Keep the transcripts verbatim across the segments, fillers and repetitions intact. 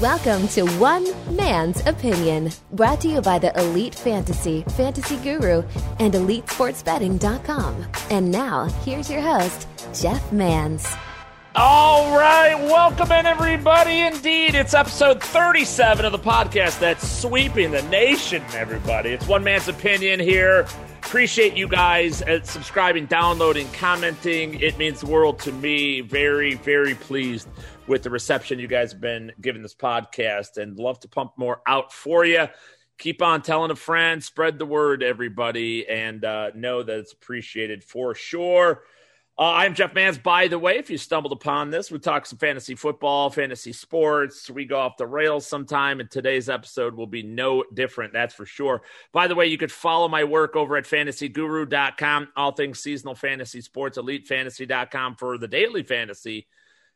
Welcome to One Man's Opinion, brought to you by the Elite Fantasy, Fantasy Guru, and Elite Sports Betting dot com. And now, here's your host, Jeff Mans. All right, welcome in, everybody. Indeed, it's episode thirty-seven of the podcast that's sweeping the nation, everybody. It's One Man's Opinion here. Appreciate you guys at subscribing, downloading, commenting. It means the world to me. Very, very pleased with the reception you guys have been giving this podcast, and love to pump more out for you. Keep on telling a friend, spread the word, everybody, and uh, know that it's appreciated for sure. Uh, I'm Jeff Mans, by the way. If you stumbled upon this, we talk some fantasy football, fantasy sports. We go off the rails sometime, and today's episode will be no different, that's for sure. By the way, you could follow my work over at Fantasy Guru dot com, all things seasonal fantasy sports, Elite Fantasy dot com for the daily fantasy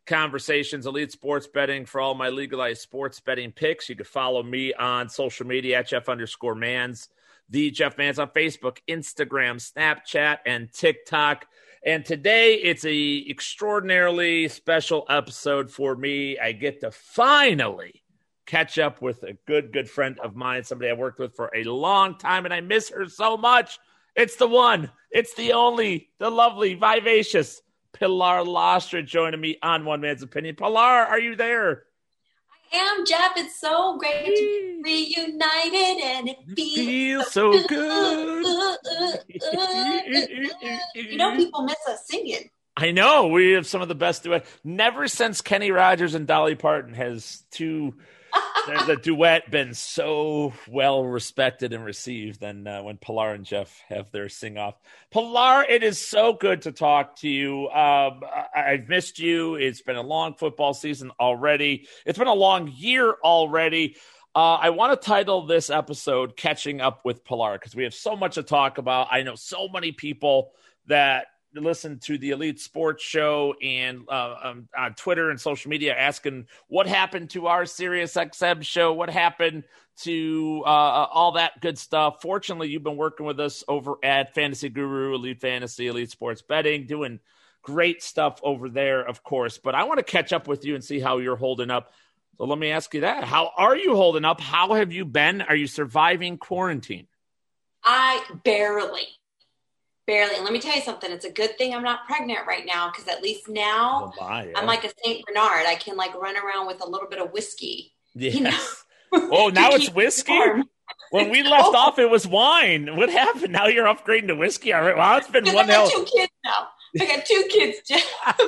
conversations, Elite Sports Betting for all my legalized sports betting picks. You could follow me on social media at Jeff underscore Mans, the Jeff Mans on Facebook, Instagram, Snapchat, and TikTok. And today, it's an extraordinarily special episode for me. I get to finally catch up with a good, good friend of mine, somebody I worked with for a long time, and I miss her so much. It's the one, it's the only, the lovely, vivacious Pilar Lastra joining me on One Man's Opinion. Pilar, are you there? I am, Jeff. It's so great to be reunited, and it feels, feels so good. good. You know, people miss us singing. I know. We have some of the best duet. Never since Kenny Rogers and Dolly Parton has two the duet been so well respected and received than uh, when Pilar and Jeff have their sing off. Pilar, it is so good to talk to you. Um, I- I've missed you. It's been a long football season already. It's been a long year already. Uh, I want to title this episode Catching Up with Pilar, because we have so much to talk about. I know so many people that listen to the Elite Sports Show and uh, um, on Twitter and social media asking what happened to our SiriusXM show, what happened to uh, all that good stuff. Fortunately, you've been working with us over at Fantasy Guru, Elite Fantasy, Elite Sports Betting, doing great stuff over there, of course. But I want to catch up with you and see how you're holding up. So let me ask you that. How are you holding up? How have you been? Are you surviving quarantine? I barely, barely. And let me tell you something. It's a good thing I'm not pregnant right now, because at least now oh my, yeah. I'm like a Saint Bernard. I can like run around with a little bit of whiskey. Yes. You know? Oh, now it's whiskey? When we left oh. off, it was wine. What happened? Now you're upgrading to whiskey. All right. Well, it's been one hell. I got two kids now. I got two kids, Jeff.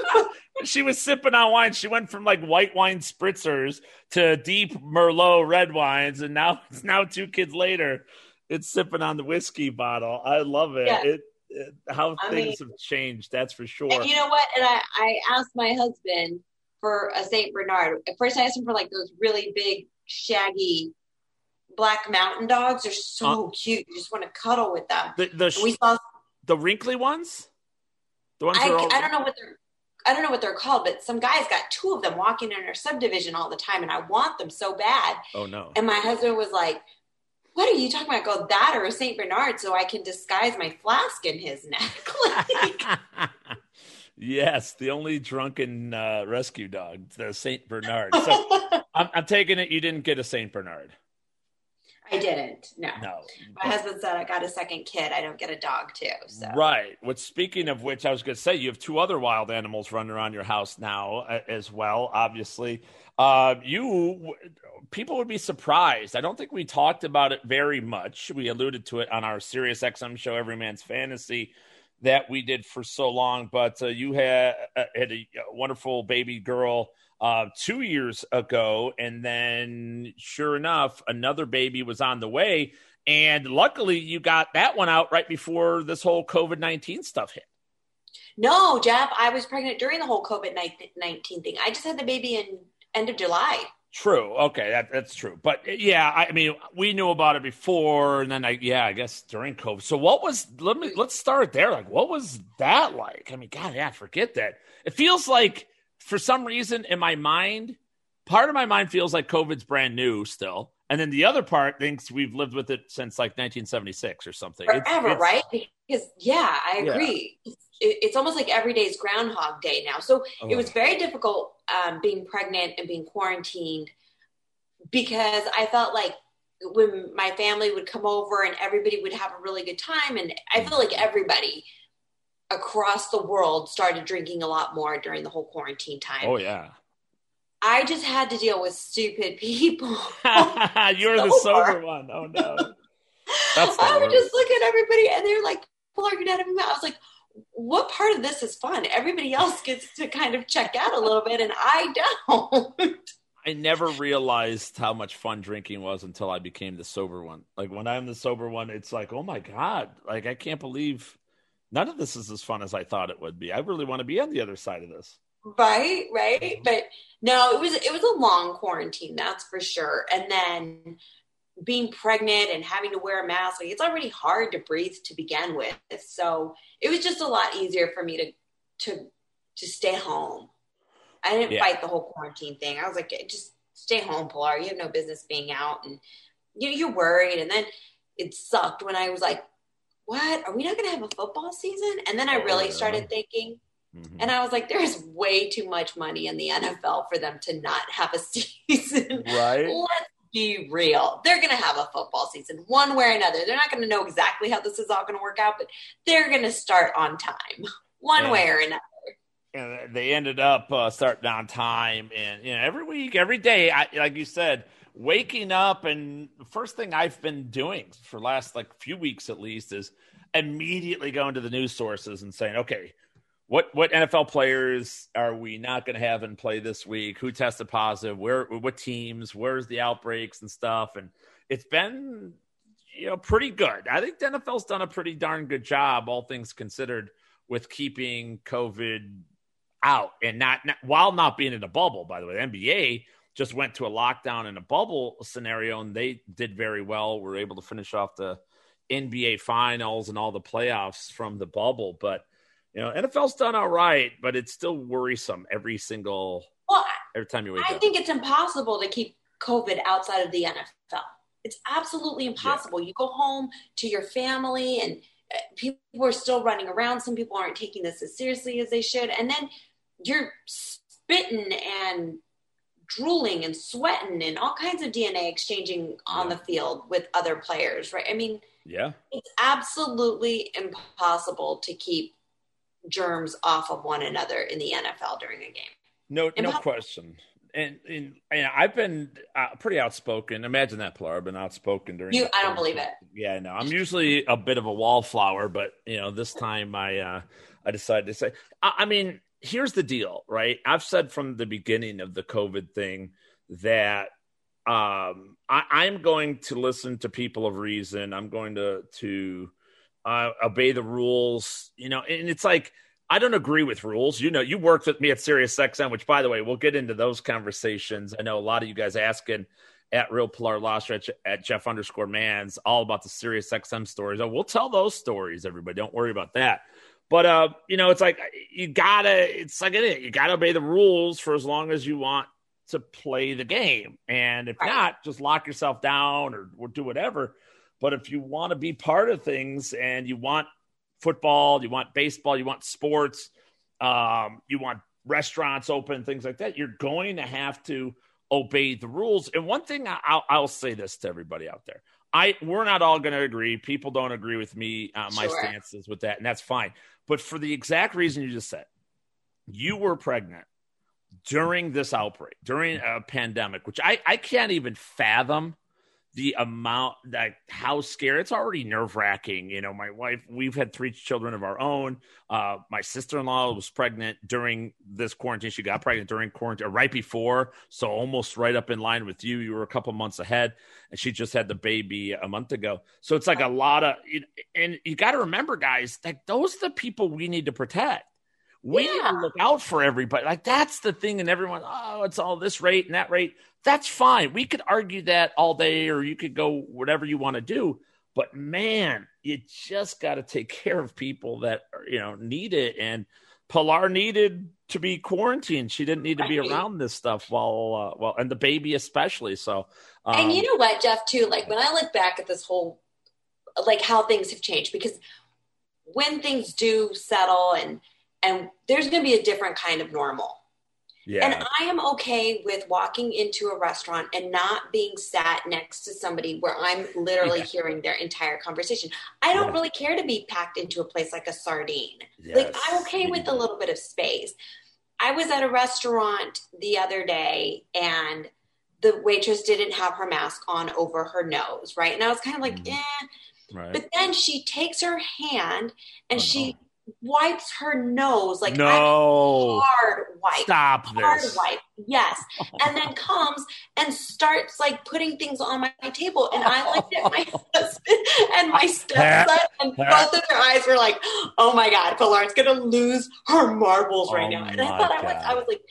She was sipping on wine. She went from like white wine spritzers to deep Merlot red wines. And now it's now two kids later. It's sipping on the whiskey bottle. I love it. Yeah. It, it how I things mean, have changed. That's for sure. And you know what? And I, I asked my husband for a Saint Bernard. At first I asked him for like those really big shaggy black mountain dogs. They're so uh, cute. You just want to cuddle with them. The, the, we saw- the wrinkly ones? The ones I, all- I don't know what they're, I don't know what they're called, but some guy's got two of them walking in our subdivision all the time, and I want them so bad. Oh, no. And my husband was like, what are you talking about? I go, that or a Saint Bernard, so I can disguise my flask in his neck. Like- yes, the only drunken uh, rescue dog, the Saint Bernard. So I'm, I'm taking it you didn't get a Saint Bernard. I didn't. No. no. My husband said I got a second kid. I don't get a dog too. So. Right. Which, speaking of which, I was going to say you have two other wild animals running around your house now uh, as well. Obviously, uh, you people would be surprised. I don't think we talked about it very much. We alluded to it on our SiriusXM show, Every Mans Fantasy, that we did for so long. But uh, you had, uh, had a wonderful baby girl. Uh, two years ago, and then sure enough, another baby was on the way, and luckily you got that one out right before this whole covid nineteen stuff hit. No, Jeff, I was pregnant during the whole covid nineteen thing. I just had the baby in end of July. True. Okay, that, that's true. But yeah, I mean, we knew about it before, and then I yeah, I guess during COVID. So what was let me let's start there. Like, what was that like? I mean, God, yeah, forget that. It feels like, for some reason in my mind, part of my mind feels like COVID's brand new still. And then the other part thinks we've lived with it since like nineteen seventy-six or something. Forever, it's, it's, right? Because, yeah, I agree. Yeah. It's, it's almost like every day is Groundhog Day now. So oh. It was very difficult. um, being pregnant and being quarantined, because I felt like when my family would come over and everybody would have a really good time, and I feel like everybody across the world started drinking a lot more during the whole quarantine time. Oh, yeah. I just had to deal with stupid people. You're sober. The sober one. Oh, no. That's I would just look at everybody, and they're like, well, you're not having that. I was like, what part of this is fun? Everybody else gets to kind of check out a little bit, and I don't. I never realized how much fun drinking was until I became the sober one. Like, when I'm the sober one, it's like, oh, my God. Like, I can't believe none of this is as fun as I thought it would be. I really want to be on the other side of this. Right, right. But no, it was it was a long quarantine, that's for sure. And then being pregnant and having to wear a mask, like, it's already hard to breathe to begin with. So it was just a lot easier for me to to to stay home. I didn't yeah. fight the whole quarantine thing. I was like, just stay home, Pilar. You have no business being out, and you know, you're worried. And then it sucked when I was like, what? Are we not going to have a football season? And then I really started thinking. Mm-hmm. And I was like, there's way too much money in the N F L for them to not have a season. Right? Let's be real. They're going to have a football season one way or another. They're not going to know exactly how this is all going to work out, but they're going to start on time one and, way or another. And they ended up uh, starting on time. And you know, every week, every day, I, like you said, waking up, and the first thing I've been doing for last like few weeks at least is immediately going to the news sources and saying, okay, What what N F L players are we not going to have in play this week? Who tested positive? Where? What teams? Where's the outbreaks and stuff? And it's been, you know, pretty good. I think the N F L's done a pretty darn good job, all things considered, with keeping COVID out and not, not while not being in a bubble. By the way, the N B A just went to a lockdown in a bubble scenario, and they did very well. Were able to finish off the N B A finals and all the playoffs from the bubble, but. You know, N F L's done all right, but it's still worrisome every single well, every time you wake I up. I think it's impossible to keep COVID outside of the N F L. It's absolutely impossible. Yeah. You go home to your family, and people are still running around. Some people aren't taking this as seriously as they should. And then you're spitting and drooling and sweating and all kinds of D N A exchanging on yeah. the field with other players, right? I mean, yeah, it's absolutely impossible to keep germs off of one another in the N F L during a game. No, no Impossible. question. And, and and I've been uh, pretty outspoken. Imagine that, Pilar. I've been outspoken during. You, I don't believe it. Yeah, no. I'm usually a bit of a wallflower, but you know, this time I uh, I decided to say. I, I mean, here's the deal, right? I've said from the beginning of the COVID thing that um, I, I'm going to listen to people of reason. I'm going to to. Uh, obey the rules, you know, and it's like, I don't agree with rules. You know, you worked with me at SiriusXM, which by the way, we'll get into those conversations. I know a lot of you guys asking at Real Pilar Lastra at, at Jeff underscore Mans, all about the SiriusXM stories. Oh, we'll tell those stories, everybody. Don't worry about that. But, uh, you know, it's like, you gotta, it's like, you gotta obey the rules for as long as you want to play the game. And if not, just lock yourself down or, or do whatever. But if you want to be part of things and you want football, you want baseball, you want sports, um, you want restaurants open, things like that, you're going to have to obey the rules. And one thing I, I'll, I'll say this to everybody out there. I We're not all going to agree. People don't agree with me on my sure. stances with that, and that's fine. But for the exact reason you just said, you were pregnant during this outbreak, during a pandemic, which I, I can't even fathom. The amount, like how scary, it's already nerve wracking. You know, my wife, we've had three children of our own. Uh, my sister-in-law was pregnant during this quarantine. She got pregnant during quarantine, right before. So almost right up in line with you. You were a couple months ahead, and she just had the baby a month ago. So it's like a lot of, and you got to remember, guys, like those are the people we need to protect. We yeah. need to look out for everybody. Like that's the thing. And everyone, oh, it's all this rate and that rate. That's fine. We could argue that all day, or you could go whatever you want to do. But man, you just got to take care of people that are, you know, need it. And Pilar needed to be quarantined. She didn't need to be right. around this stuff while, uh, well, and the baby especially. So, um, and you know what, Jeff, too, like when I look back at this whole, like how things have changed, because when things do settle and, and there's going to be a different kind of normal. Yeah. And I am okay with walking into a restaurant and not being sat next to somebody where I'm literally yeah. hearing their entire conversation. I don't yeah. really care to be packed into a place like a sardine. Yes. Like, I'm okay with a little bit of space. I was at a restaurant the other day, and the waitress didn't have her mask on over her nose, right? And I was kind of like, mm. eh. Right. But then she takes her hand and oh, she... No. wipes her nose like no hard wipe stop hard this. wipe yes and then comes and starts like putting things on my table, and I looked at my husband and my stepson, and both of their eyes were like, oh my god, Pilar's gonna lose her marbles right oh now. And I thought god. I was I was like,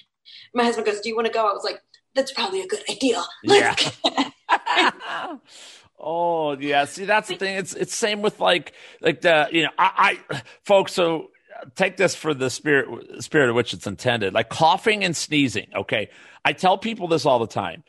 my husband goes, do you want to go? I was like, that's probably a good idea. Let's yeah. Oh yeah, see, that's the thing. It's it's same with like like the you know I, I folks. So take this for the spirit spirit of which it's intended. Like coughing and sneezing. Okay, I tell people this all the time.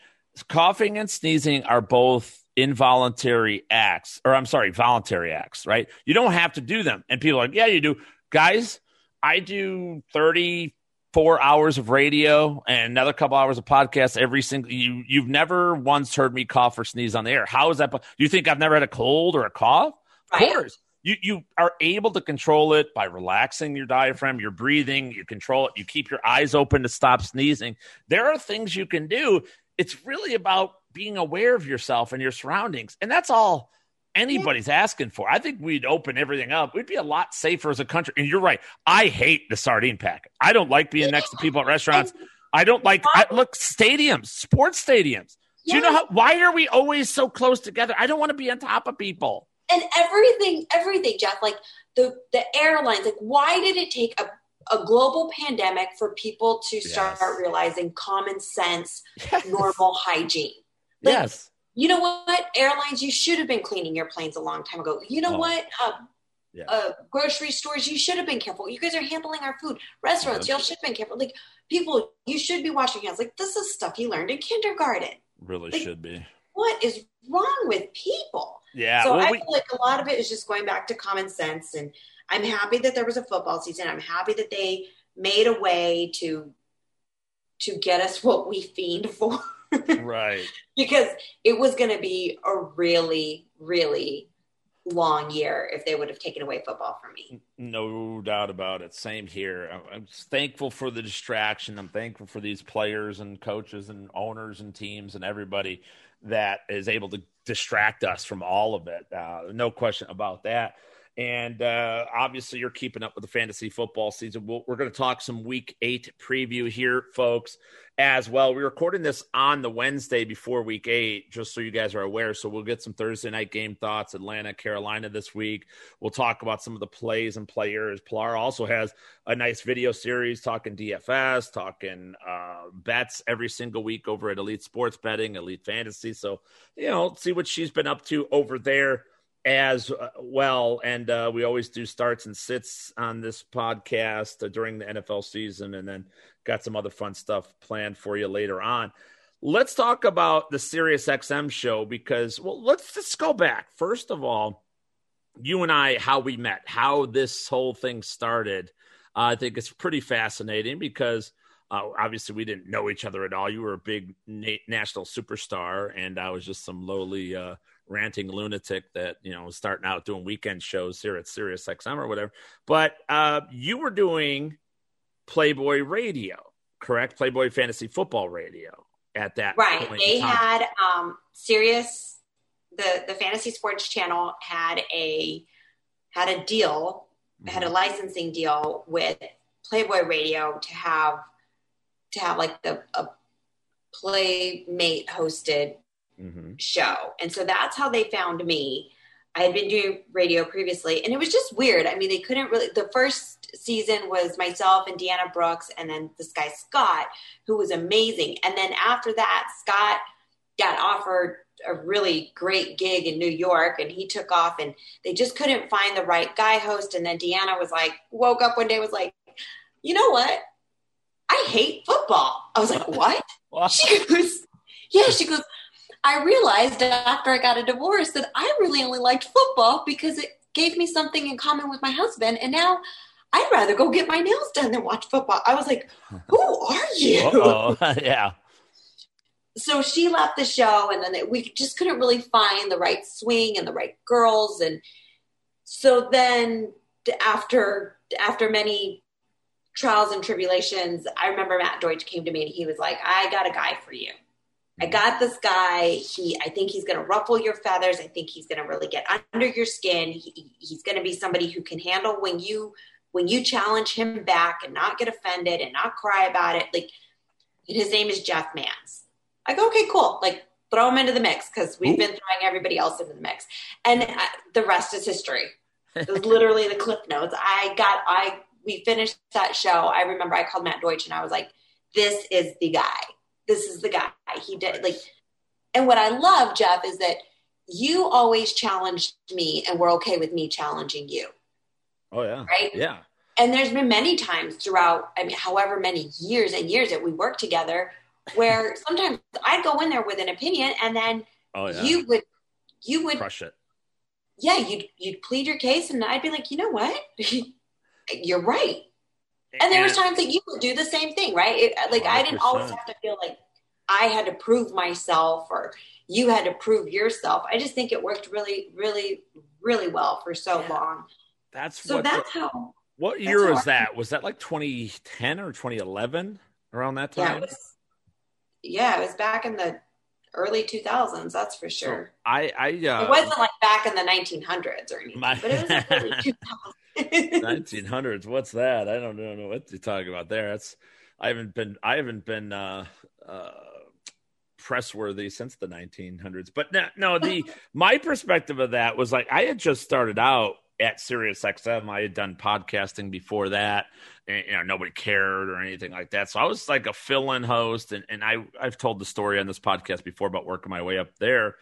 Coughing and sneezing are both involuntary acts, or I'm sorry, voluntary acts. Right? You don't have to do them. And people are like, yeah, you do. Guys, I do thirty. Four hours of radio and another couple hours of podcasts every single. You you've never once heard me cough or sneeze on the air. How is that? Do you think I've never had a cold or a cough? Of course, you you are able to control it by relaxing your diaphragm, your breathing. You control it. You keep your eyes open to stop sneezing. There are things you can do. It's really about being aware of yourself and your surroundings, and that's all anybody's asking for. I think we'd open everything up. We'd be a lot safer as a country. And you're right. I hate the sardine packet. I don't like being next to people at restaurants. I don't like I, look stadiums, sports stadiums. Do you know how? Why are we always so close together? I don't want to be on top of people. And everything, everything, Jeff. Like the the airlines. Like, why did it take a a global pandemic for people to start yes. realizing common sense, yes. normal hygiene? Like, yes. You know what? Airlines, you should have been cleaning your planes a long time ago. You know oh. what? Uh, yeah. uh, grocery stores, you should have been careful. You guys are handling our food. Restaurants, yeah. y'all should have been careful. Like, people, you should be washing hands. Like, this is stuff you learned in kindergarten. Really like, should be. What is wrong with people? Yeah. So well, I we- feel like a lot of it is just going back to common sense. And I'm happy that there was a football season. I'm happy that they made a way to to get us what we fiend for. Right. Because it was going to be a really, really long year if they would have taken away football from me. No doubt about it. Same here. I'm thankful for the distraction. I'm thankful for these players and coaches and owners and teams and everybody that is able to distract us from all of it. Uh, no question about that. And uh, obviously you're keeping up with the fantasy football season. We'll, we're going to talk some week eight preview here, folks, as well. We're recording this on the Wednesday before week eight, just so you guys are aware. So we'll get some Thursday night game thoughts, Atlanta, Carolina this week. We'll talk about some of the plays and players. Pilar also has a nice video series talking D F S, talking uh, bets every single week over at Elite Sports Betting, Elite Fantasy. So, you know, see what she's been up to over there as well. And uh, we always do starts and sits on this podcast uh, during the N F L season, and then got some other fun stuff planned for you later on. Let's talk about the SiriusXM show, because, well, let's just go back. First of all, you and I, how we met, how this whole thing started. Uh, I think it's pretty fascinating because uh, obviously we didn't know each other at all. You were a big na- national superstar, and I was just some lowly uh, ranting lunatic that, you know, was starting out doing weekend shows here at SiriusXM or whatever. But uh, you were doing Playboy Radio, correct? Playboy Fantasy Football Radio at that right. point they in time. had um, Sirius, the the Fantasy Sports Channel had a had a deal, mm-hmm. had a licensing deal with Playboy Radio to have to have like the a Playmate hosted. Mm-hmm. show. And so that's how they found me. I had been doing radio previously, and it was just weird. I mean, they couldn't really, the first season was myself and Deanna Brooks, and then this guy Scott, who was amazing. And then after that, Scott got offered a really great gig in New York, and he took off, and they just couldn't find the right guy host. And then Deanna was like, woke up one day, was like, you know what? I hate football. I was like, what? What? She goes, yeah, she goes, I realized after I got a divorce that I really only liked football because it gave me something in common with my husband. And now I'd rather go get my nails done than watch football. I was like, who are you? Yeah. So she left the show, and then we just couldn't really find the right swing and the right girls. And so then after, after many trials and tribulations, I remember Matt Deutsch came to me and he was like, I got a guy for you. I got this guy. He, I think he's going to ruffle your feathers. I think he's going to really get under your skin. He, he's going to be somebody who can handle when you, when you challenge him back and not get offended and not cry about it. Like, and his name is Jeff Mans. I go, okay, cool. Like, throw him into the mix, because we've Ooh. been throwing everybody else into the mix. And I, the rest is history. It was literally the clip notes. I got, I, we finished that show. I remember I called Matt Deutsch and I was like, this is the guy. This is the guy. He did like, and what I love, Jeff, is that you always challenged me and we're okay with me challenging you. Oh yeah. Right. Yeah. And there's been many times throughout, I mean, however many years and years that we worked together, where sometimes I'd go in there with an opinion and then oh, yeah. you would, you would crush it. Yeah. You'd, you'd plead your case and I'd be like, you know what? You're right. And there was times that you would do the same thing, right? It, like, one hundred percent. I didn't always have to feel like I had to prove myself or you had to prove yourself. I just think it worked really, really, really well for so yeah. long. That's so what, that's how. What that's year how was that? Was that like twenty ten or twenty eleven around that time? Yeah, it was, yeah, it was back in the early two thousands. That's for sure. So I, I, uh, it wasn't like back in the nineteen hundreds or anything, my... but it was like early two thousands. nineteen hundreds. What's that? I don't, I don't know what you're talking about there. That's I haven't been I haven't been uh, uh, press worthy since the nineteen hundreds. But no, no, the my perspective of that was like I had just started out at SiriusXM. I had done podcasting before that, and you know nobody cared or anything like that. So I was like a fill-in host, and and I I've told the story on this podcast before about working my way up there.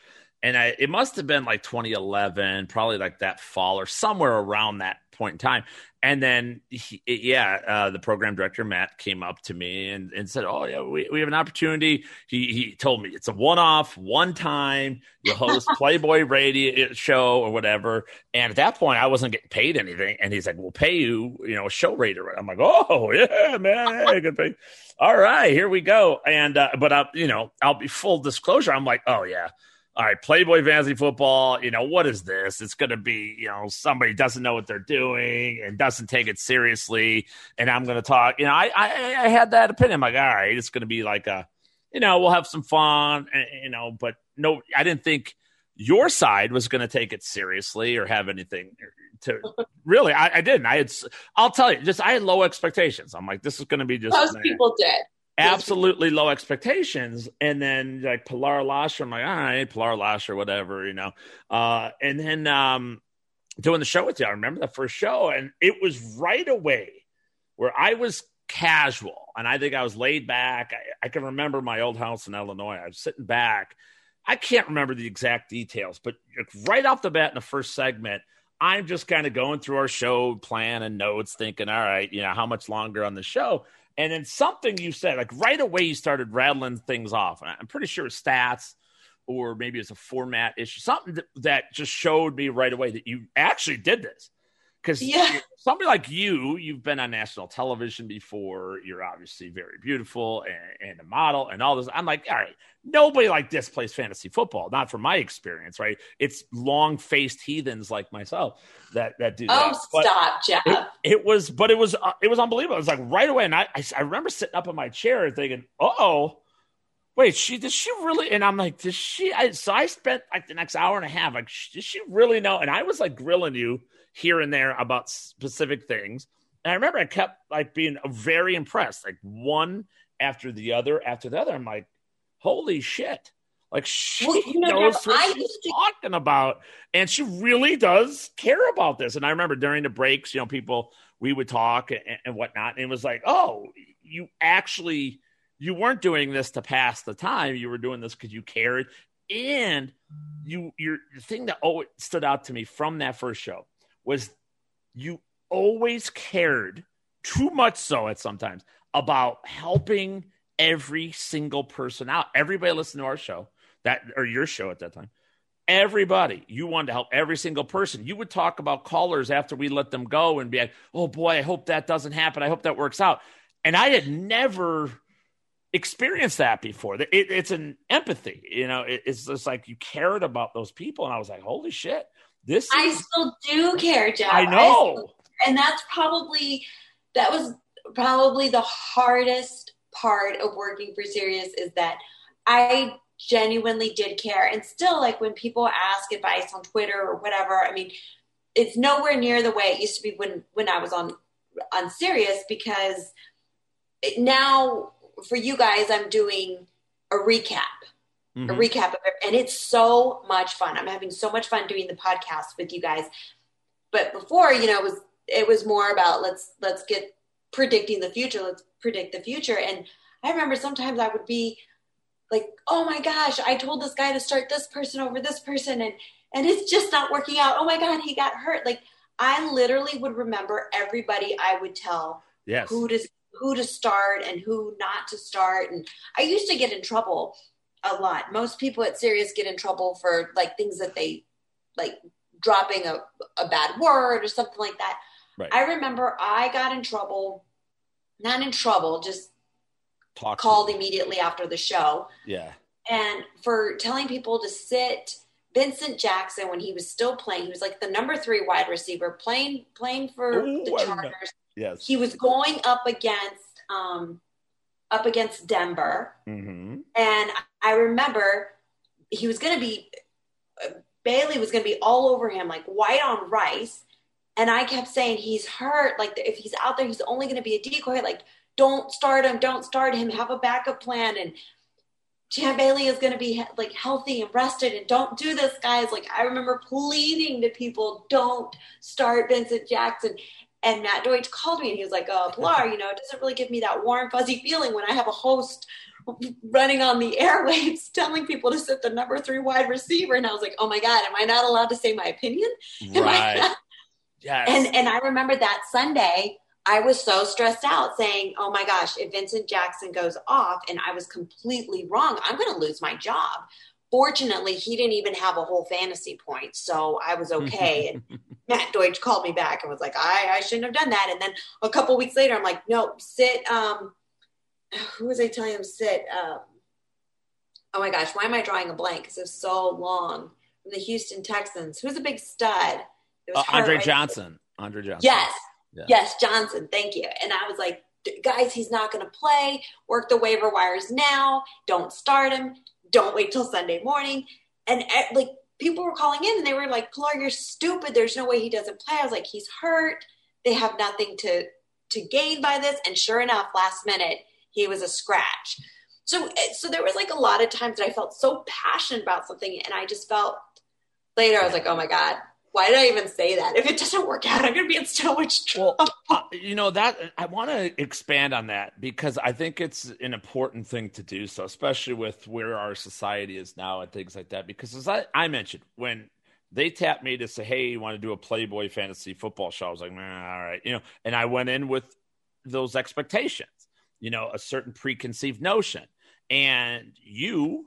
And I, it must have been like twenty eleven, probably like that fall or somewhere around that point in time. And then, he, yeah, uh, the program director, Matt, came up to me and, and said, oh, yeah, we, we have an opportunity. He he told me it's a one-off, one-time, you host Playboy Radio show or whatever. And at that point, I wasn't getting paid anything. And he's like, we'll pay you, you know, a show rate. I'm like, oh, yeah, man, I can pay. All right, here we go. And uh, but, I'll, you know, I'll be full disclosure. I'm like, oh, yeah. All right, Playboy Fantasy Football, you know, what is this? It's going to be, you know, somebody doesn't know what they're doing and doesn't take it seriously, and I'm going to talk. You know, I, I I had that opinion. I'm like, all right, it's going to be like a, you know, we'll have some fun, and, you know, but no, I didn't think your side was going to take it seriously or have anything to really. I, I didn't. I had, I'll tell you, just I had low expectations. I'm like, this is going to be just. Most man. people did. Absolutely low expectations. And then like Pilar Lastra, I'm like, all right, Pilar Lastra, whatever, you know. Uh, and then um, doing the show with you, I remember the first show, and it was right away where I was casual. And I think I was laid back. I, I can remember my old house in Illinois. I was sitting back. I can't remember the exact details, but right off the bat in the first segment, I'm just kind of going through our show plan and notes thinking, all right, you know, how much longer on the show? And then something you said, like right away, you started rattling things off. And I'm pretty sure it's stats or maybe it's a format issue, something that, that just showed me right away that you actually did this. Because yeah. somebody like you, you've been on national television before. You're obviously very beautiful and, and a model and all this. I'm like, all right, nobody like this plays fantasy football. Not from my experience, right? It's long-faced heathens like myself that, that do that. Oh, but stop, Jeff. It, it was, but it was, uh, it was unbelievable. It was like right away. And I, I, I remember sitting up in my chair and thinking, uh-oh. Wait, she did she really? And I'm like, did she? I, so I spent like the next hour and a half. Like, did she really know? And I was like grilling you here and there about specific things. And I remember I kept like being very impressed, like one after the other after the other. I'm like, holy shit! Like she well, you know, knows what I she's to- talking about, and she really does care about this. And I remember during the breaks, you know, people we would talk and, and whatnot, and it was like, oh, you actually. You weren't doing this to pass the time. You were doing this because you cared. And you, your the thing that always stood out to me from that first show was you always cared, too much so at sometimes, about helping every single person out. Everybody listened to our show that or your show at that time. everybody. You wanted to help every single person. You would talk about callers after we let them go and be like, oh boy, I hope that doesn't happen. I hope that works out. And I had never experienced that before. It, it's an empathy, you know, it, it's just like you cared about those people. And I was like, holy shit, this is- I still do care, Jeff. I know. I still, and that's probably, that was probably the hardest part of working for Sirius, is that I genuinely did care. And still, like, when people ask advice on Twitter or whatever, I mean, it's nowhere near the way it used to be when, when I was on, on Sirius, because now for you guys, I'm doing a recap, mm-hmm. a recap of it. And it's so much fun. I'm having so much fun doing the podcast with you guys. But before, you know, it was, it was more about let's, let's get predicting the future. Let's predict the future. And I remember sometimes I would be like, oh my gosh, I told this guy to start this person over this person, and, and it's just not working out. Oh my God, he got hurt. Like, I literally would remember everybody I would tell yes. who to, who to start and who not to start. And I used to get in trouble a lot. Most people at Sirius get in trouble for like things that they like dropping a, a bad word or something like that. Right. I remember I got in trouble, not in trouble, just Talk called immediately after the show. Yeah. And for telling people to sit Vincent Jackson when he was still playing, he was like the number three wide receiver playing, playing for Ooh, the Chargers. Yes. He was going up against, um, up against Denver. Mm-hmm. And I remember he was going to be, Bailey was going to be all over him, like white on rice. And I kept saying, he's hurt. Like, if he's out there, he's only going to be a decoy. Like, don't start him. Don't start him. Have a backup plan. And Cam Bailey is going to be like healthy and rested. And don't do this, guys. Like, I remember pleading to people, don't start Vincent Jackson. And Matt Deutsch called me and he was like, oh, Pilar, you know, it doesn't really give me that warm, fuzzy feeling when I have a host running on the airwaves telling people to sit the number three wide receiver. And I was like, oh my God, am I not allowed to say my opinion? Am right. I not? Yes. And and I remember that Sunday, I was so stressed out saying, oh my gosh, if Vincent Jackson goes off and I was completely wrong, I'm going to lose my job. Fortunately, he didn't even have a whole fantasy point. So I was okay. And Matt Deutsch called me back and was like, I, I shouldn't have done that. And then a couple weeks later, I'm like, no, sit. Um, who was I telling him sit? Um, oh my gosh, why am I drawing a blank? Because it's so long. From the Houston Texans. Who's a big stud? Uh, Andre right Johnson. There. Andre Johnson. Yes. Yeah. Yes, Johnson. Thank you. And I was like, guys, he's not going to play. Work the waiver wires now. Don't start him. Don't wait till Sunday morning. And like, people were calling in and they were like, Pilar, you're stupid. There's no way he doesn't play. I was like, he's hurt. They have nothing to, to gain by this. And sure enough, last minute, he was a scratch. So, so there was like a lot of times that I felt so passionate about something. And I just felt later, I was like, oh my God, why did I even say that? If it doesn't work out, I'm going to be in so much trouble. Well, uh, you know, that I want to expand on that because I think it's an important thing to do. So, especially with where our society is now and things like that, because as I, I mentioned, when they tapped me to say, hey, you want to do a Playboy fantasy football show? I was like, nah, all right. You know, and I went in with those expectations, you know, a certain preconceived notion, and you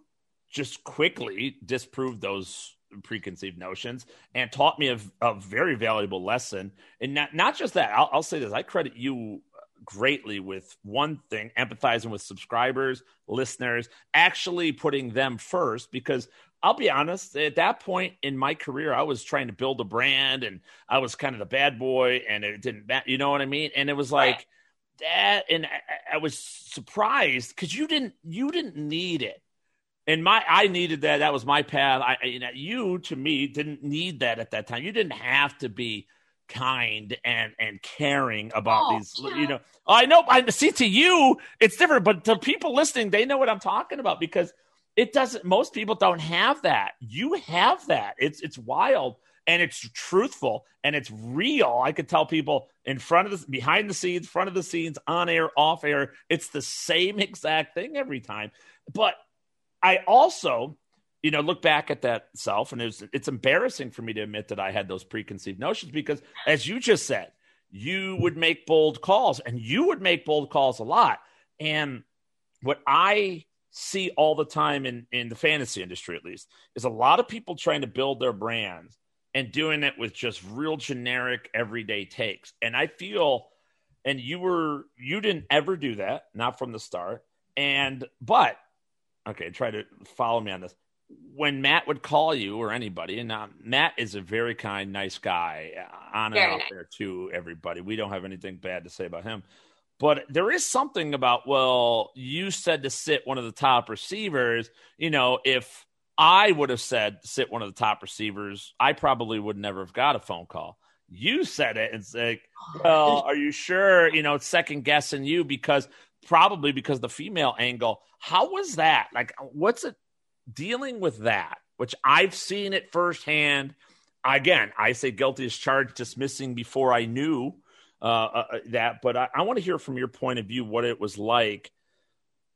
just quickly disproved those preconceived notions and taught me a, a very valuable lesson. And not, not just that, I'll, I'll say this, I credit you greatly with one thing, empathizing with subscribers, listeners, actually putting them first, because I'll be honest, at that point in my career, I was trying to build a brand and I was kind of the bad boy and it didn't matter. You know what I mean? And it was like right. that. And I, I was surprised because you didn't, you didn't need it. And my, I needed that. That was my path. I, you know, you to me didn't need that at that time. You didn't have to be kind and, and caring about oh, these, yeah. you know, I know I see to you it's different, but to people listening, they know what I'm talking about because it doesn't, most people don't have that. You have that. It's, it's wild and it's truthful and it's real. I could tell people in front of the, behind the scenes, front of the scenes, on air, off air. It's the same exact thing every time. But I also, you know, look back at that self and it was, it's embarrassing for me to admit that I had those preconceived notions because as you just said, you would make bold calls and you would make bold calls a lot. And what I see all the time in, in the fantasy industry, at least, is a lot of people trying to build their brands and doing it with just real generic everyday takes. And I feel, and you were, you didn't ever do that, not from the start. And, but, okay, try to follow me on this. When Matt would call you or anybody, and uh, Matt is a very kind, nice guy, on and off there too, everybody. We don't have anything bad to say about him. But there is something about, well, you said to sit one of the top receivers. You know, if I would have said sit one of the top receivers, I probably would never have got a phone call. You said it. It's like, well, are you sure? You know, second guessing you because probably because the female angle. How was that? Like, what's it? Dealing with that, which I've seen it firsthand. Again, I say guilty as charged, dismissing before I knew uh, uh, that. But I, I want to hear from your point of view what it was like,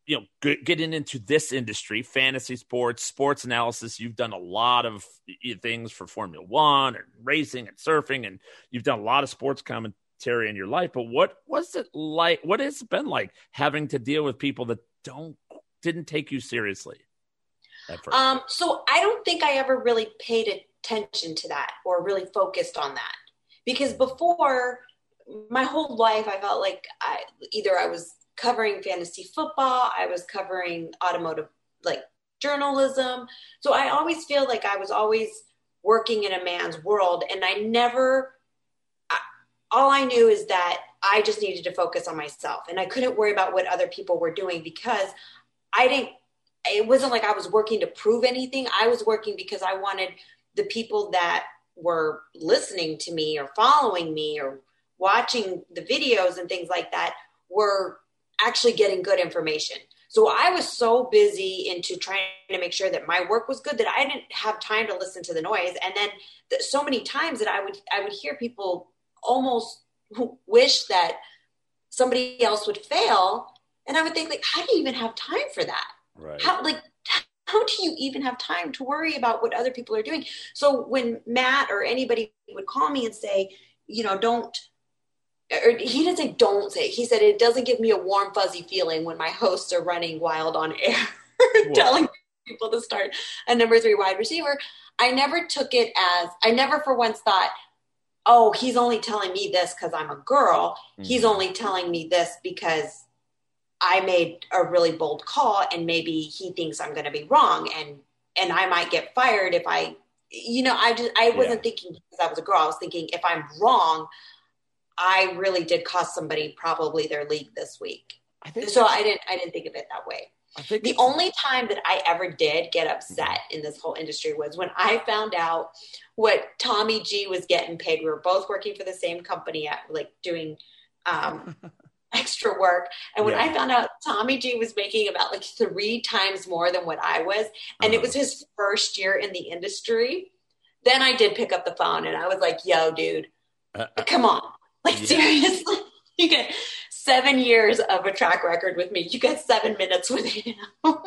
you know, g- getting into this industry, fantasy sports, sports analysis. You've done a lot of things for Formula One and racing and surfing, and you've done a lot of sports commentary in your life. But what was it like? What has it been like having to deal with people that don't didn't take you seriously? Um, so I don't think I ever really paid attention to that or really focused on that, because before, my whole life, I felt like I, either I was covering fantasy football, I was covering automotive, like journalism. So I always feel like I was always working in a man's world, and I never, I, all I knew is that I just needed to focus on myself, and I couldn't worry about what other people were doing because I didn't. It wasn't like I was working to prove anything. I was working because I wanted the people that were listening to me or following me or watching the videos and things like that were actually getting good information. So I was so busy into trying to make sure that my work was good that I didn't have time to listen to the noise. And then th- so many times that I would, I would hear people almost wish that somebody else would fail. And I would think, like, how do you even have time for that? Right. How, like, how do you even have time to worry about what other people are doing? So when Matt or anybody would call me and say, you know, don't, or he didn't say don't say, he said, it doesn't give me a warm, fuzzy feeling when my hosts are running wild on air, telling people to start a number three wide receiver. I never took it as, I never for once thought, oh, he's only telling me this because I'm a girl. Mm-hmm. He's only telling me this because I made a really bold call and maybe he thinks I'm going to be wrong and, and I might get fired if I, you know, I just, I wasn't yeah. thinking because I was a girl. I was thinking if I'm wrong, I really did cost somebody probably their league this week. I think so. I didn't, I didn't think of it that way. I think the only time that I ever did get upset in this whole industry was when I found out what Tommy G was getting paid. We were both working for the same company at like doing, um, extra work. And when yeah. I found out Tommy G was making about like three times more than what I was, and uh-huh. it was his first year in the industry, then I did pick up the phone and I was like, yo, dude, uh, come on. Like, yeah. seriously, you get seven years of a track record with me. You got seven minutes with him. uh,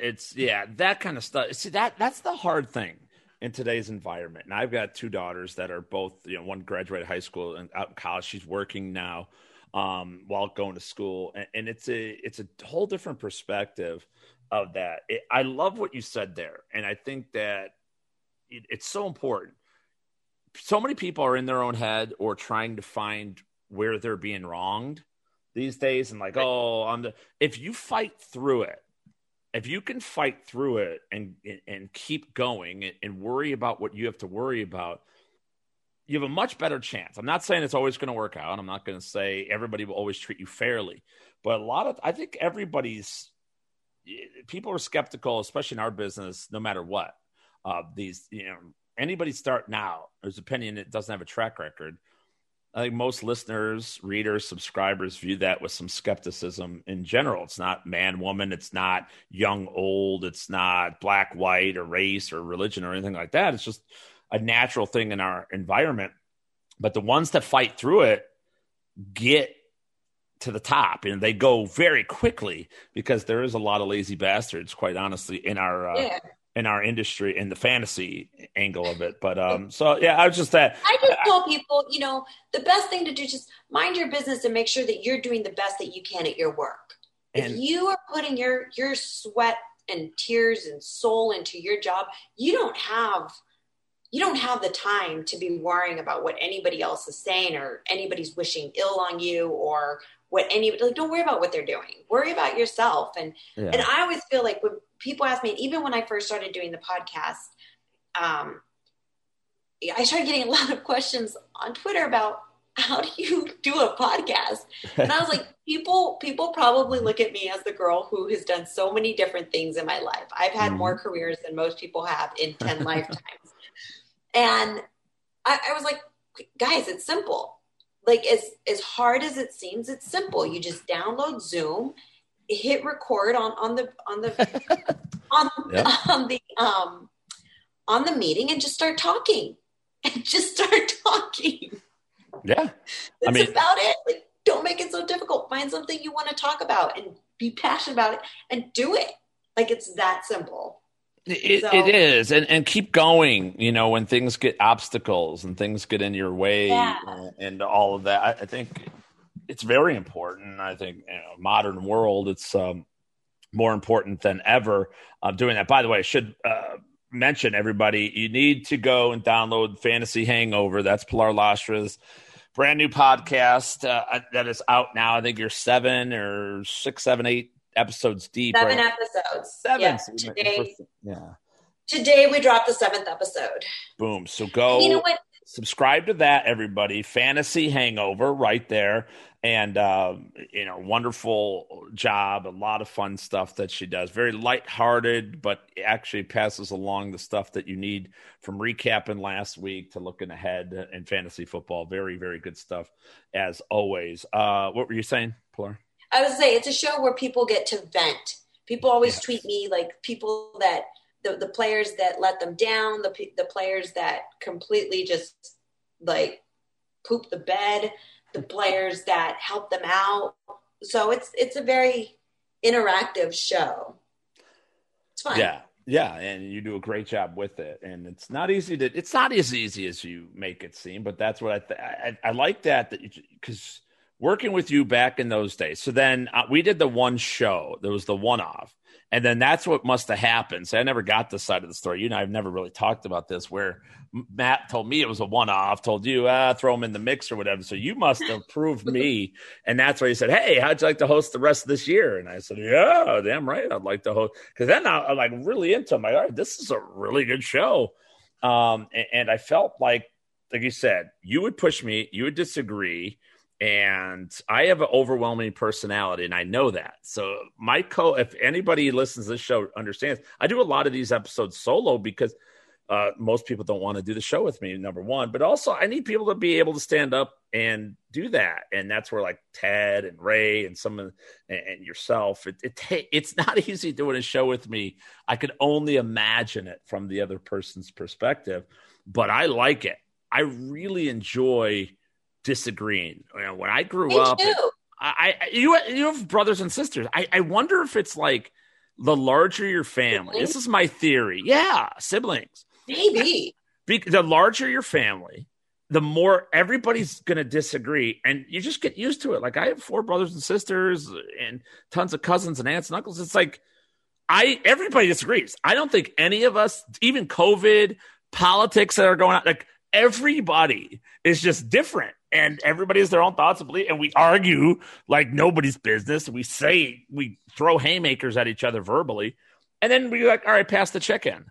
it's, yeah, that kind of stuff. See, that that's the hard thing in today's environment. And I've got two daughters that are both, you know, one graduated high school and out in college. She's working now. Um, while going to school. And, and it's a, it's a whole different perspective of that. It, I love what you said there. And I think that it, it's so important. So many people are in their own head or trying to find where they're being wronged these days. And like, Oh, I'm the, if you fight through it, if you can fight through it and, and, and keep going and, and worry about what you have to worry about, you have a much better chance. I'm not saying it's always going to work out. I'm not going to say everybody will always treat you fairly, but a lot of, I think everybody's people are skeptical, especially in our business, no matter what, uh, these, you know, anybody starting out whose opinion, it doesn't have a track record. I think most listeners, readers, subscribers view that with some skepticism in general. It's not man, woman. It's not young, old. It's not black, white, or race or religion or anything like that. It's just a natural thing in our environment, but the ones that fight through it get to the top and they go very quickly because there is a lot of lazy bastards, quite honestly, in our, uh, yeah. in our industry, in the fantasy angle of it. But, um, so yeah, I was just that. I just tell people, you know, the best thing to do, just mind your business and make sure that you're doing the best that you can at your work. And if you are putting your, your sweat and tears and soul into your job, you don't have, you don't have the time to be worrying about what anybody else is saying or anybody's wishing ill on you or what anybody, like, don't worry about what they're doing. Worry about yourself. And, yeah. and I always feel like when people ask me, even when I first started doing the podcast, um, I started getting a lot of questions on Twitter about how do you do a podcast? And I was like, people, people probably look at me as the girl who has done so many different things in my life. I've had mm-hmm. more careers than most people have in ten lifetimes. And I, I was like, guys, it's simple. Like as, as hard as it seems, it's simple. You just download Zoom, hit record on, on the, on the, on, yep. on the, um, on the meeting and just start talking and just start talking. Yeah. That's I mean, about it. Like, don't make it so difficult. Find something you want to talk about and be passionate about it and do it. Like it's that simple. It, so, it is. And and keep going, you know, when things get obstacles and things get in your way yeah. and, and all of that. I, I think it's very important. I think in a modern world, it's um, more important than ever uh, doing that. By the way, I should uh, mention everybody, you need to go and download Fantasy Hangover. That's Pilar Lastra's brand new podcast uh, that is out now. I think you're seven or six, seven, eight. episodes deep. Seven right? episodes. Seven. Yeah. Today, yeah. Today we dropped the seventh episode. Boom. So go you know what? Subscribe to that, everybody. Fantasy Hangover right there. And, uh, you know, wonderful job. A lot of fun stuff that she does. Very lighthearted, but actually passes along the stuff that you need from recapping last week to looking ahead in fantasy football. Very, very good stuff as always. Uh, what were you saying, Pilar? I would say it's a show where people get to vent. People always yes. tweet me, like people that the, the players that let them down, the the players that completely just like poop the bed, the players that help them out. So it's it's a very interactive show. It's fun. Yeah. Yeah, and you do a great job with it, and it's not easy to. It's not as easy as you make it seem, but that's what I th- I, I like that that because. Working with you back in those days. So then uh, we did the one show. There was the one-off. And then that's what must have happened. So I never got this side of the story. You and I have never really talked about this, where Matt told me it was a one-off, told you, ah, throw him in the mix or whatever. So you must have approved me. And that's why he said, hey, how'd you like to host the rest of this year? And I said, yeah, damn right. I'd like to host. Because then I, I'm like really into it. Like, all right, this is a really good show. Um, and, and I felt like, like you said, you would push me. You would disagree. And I have an overwhelming personality, and I know that. So my co, if anybody listens to this show understands, I do a lot of these episodes solo because uh, most people don't want to do the show with me, number one. But also I need people to be able to stand up and do that. And that's where like Ted and Ray and some of, and yourself, it, it it's not easy doing a show with me. I could only imagine it from the other person's perspective, but I like it. I really enjoy disagreeing. You know, when I grew Me up, I, I you you have brothers and sisters. I, I wonder if it's like the larger your family. Siblings? This is my theory. Yeah, siblings. Maybe Be, the larger your family, the more everybody's going to disagree, and you just get used to it. Like I have four brothers and sisters, and tons of cousins and aunts and uncles. It's like I everybody disagrees. I don't think any of us, even COVID, politics that are going on, like everybody is just different. And everybody has their own thoughts and beliefs, and we argue like nobody's business. We say we throw haymakers at each other verbally, and then we're like, "All right, pass the check in."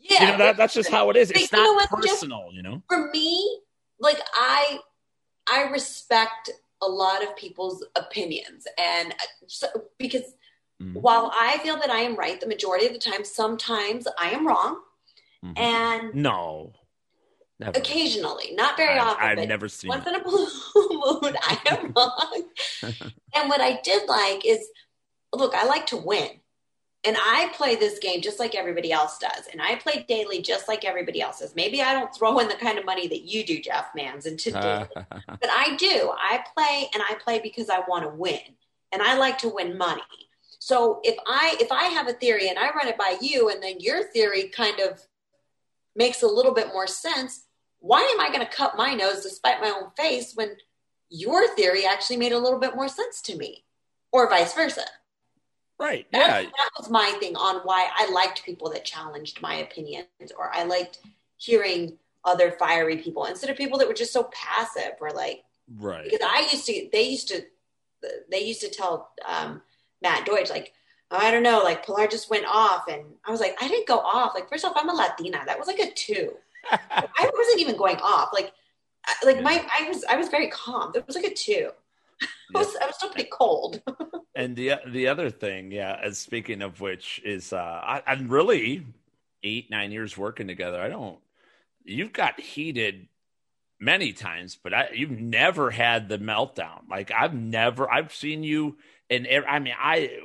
Yeah, you know, that, that's just how it is. It's not personal, you know. For me, like I, I respect a lot of people's opinions, and so, because mm-hmm. while I feel that I am right the majority of the time, sometimes I am wrong, mm-hmm. and no. Never. Occasionally, not very I, often. I've but never seen once it. In a blue moon, I am wrong. And what I did like is, look, I like to win, and I play this game just like everybody else does, and I play daily just like everybody else does. Maybe I don't throw in the kind of money that you do, Jeff Mans, into daily, but I do. I play, and I play because I want to win, and I like to win money. So if I if I have a theory and I run it by you, and then your theory kind of makes a little bit more sense. Why am I going to cut my nose despite my own face when your theory actually made a little bit more sense to me? or vice versa. Right. Yeah. That, that was my thing on why I liked people that challenged my opinions, or I liked hearing other fiery people instead of people that were just so passive or like, right. Because I used to, they used to, they used to tell um, Matt Deutsch, like, oh, I don't know, like Pilar just went off. And I was like, I didn't go off. Like, first off, I'm a Latina. That was like a two. I wasn't even going off. Like, like yeah. my, I was, I was very calm. It was like a two. I was, I was still pretty cold. And the the other thing, yeah, as speaking of which is, uh, I, I'm really eight, nine years working together. I don't, you've got heated many times, but I, you've never had the meltdown. Like I've never, I've seen you and I mean, I,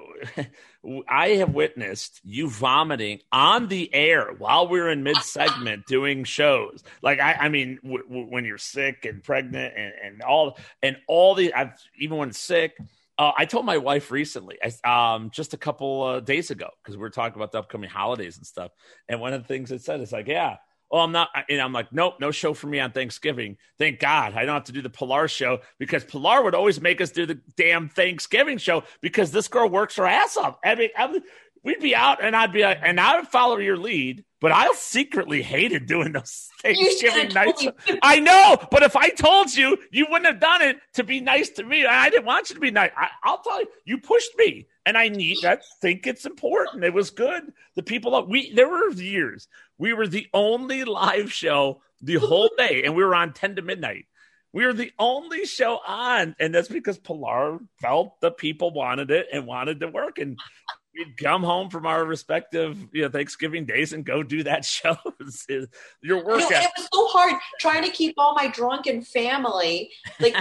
I have witnessed you vomiting on the air while we were in mid segment doing shows. Like, I, I mean, w- w- when you're sick and pregnant and, and all, and all the, I've even when sick, uh, I told my wife recently, I, um, just a couple uh, days ago, cause we were talking about the upcoming holidays and stuff. And one of the things it said, is like, yeah, oh, I'm not, and I'm like, nope, no show for me on Thanksgiving. Thank God I don't have to do the Pilar show, because Pilar would always make us do the damn Thanksgiving show because this girl works her ass off. I mean, I'm, we'd be out, and I'd be like, and I would follow your lead, but I secretly hated doing those Thanksgiving nights. I know, but if I told you, you wouldn't have done it to be nice to me. I didn't want you to be nice. I, I'll tell you, you pushed me, and I need. I think it's important. It was good. The people we there were years. We were the only live show the whole day, and we were on ten to midnight. We were the only show on, and that's because Pilar felt the people wanted it and wanted to work. And we'd come home from our respective, you know, Thanksgiving days and go do that show. Your work. You know, it was so hard trying to keep all my drunken family, like,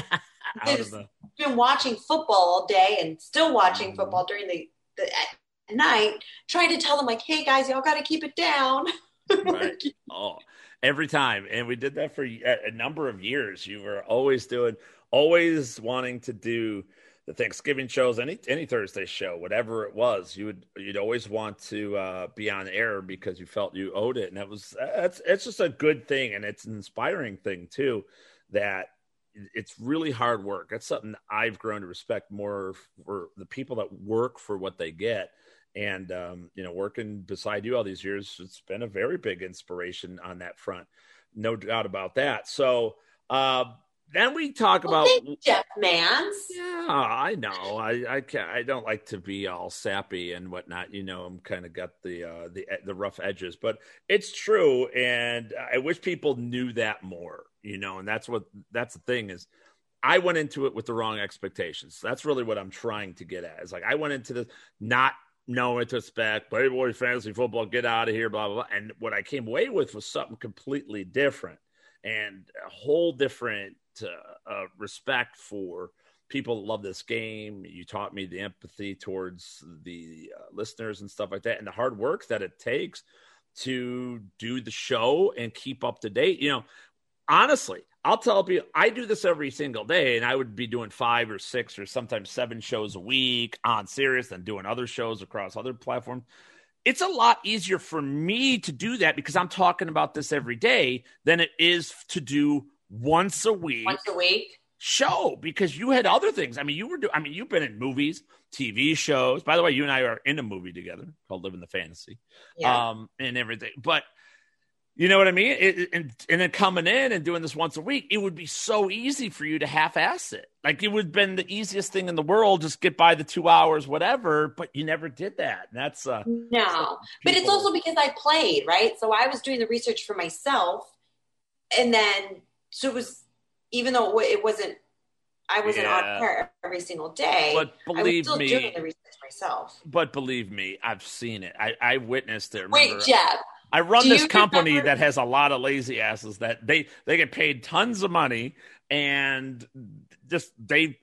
they've been watching football all day and still watching um, football during the, the night, trying to tell them, like, hey, guys, y'all got to keep it down. Right. Oh, every time. And we did that for a number of years. You were always doing, always wanting to do the Thanksgiving shows, any any Thursday show, whatever it was. You would, you'd always want to uh, be on air because you felt you owed it. And that was, that's, it's just a good thing. And it's an inspiring thing too, that it's really hard work. That's something I've grown to respect more for the people that work for what they get. And, um, you know, working beside you all these years, it's been a very big inspiration on that front. No doubt about that. So uh, then we talk well, about thank you, Jeff Mans. Yeah, I know. I I, can't, I don't like to be all sappy and whatnot. You know, I'm kind of got the, uh, the the rough edges, but it's true. And I wish people knew that more, you know, and that's what that's the thing is. I went into it with the wrong expectations. That's really what I'm trying to get at. It's like I went into this not know what to expect, Playboy fantasy football, get out of here, blah, blah, blah. And what I came away with was something completely different and a whole different uh, uh, respect for people that love this game. You taught me the empathy towards the uh, listeners and stuff like that, and the hard work that it takes to do the show and keep up to date. You know, honestly, I'll tell people, I do this every single day, and I would be doing five or six or sometimes seven shows a week on Sirius and doing other shows across other platforms. It's a lot easier for me to do that because I'm talking about this every day than it is to do once a week. Once a week. Show, because you had other things. I mean, you were doing, I mean, you've been in movies, T V shows. By the way, you and I are in a movie together called Living the Fantasy, yeah. um, and everything. But you know what I mean? It, and, and then coming in and doing this once a week, it would be so easy for you to half-ass it. Like, it would have been the easiest thing in the world, just get by the two hours, whatever, but you never did that. And that's uh, no, that's but it's also because I played, right? So I was doing the research for myself. And then, so it was, even though it wasn't, I wasn't yeah. on air every single day, but believe I was still me, doing the research myself. But believe me, I've seen it. I, I witnessed it. Remember, wait, Jeff. I run this company remember? that has a lot of lazy asses that they, they get paid tons of money and just they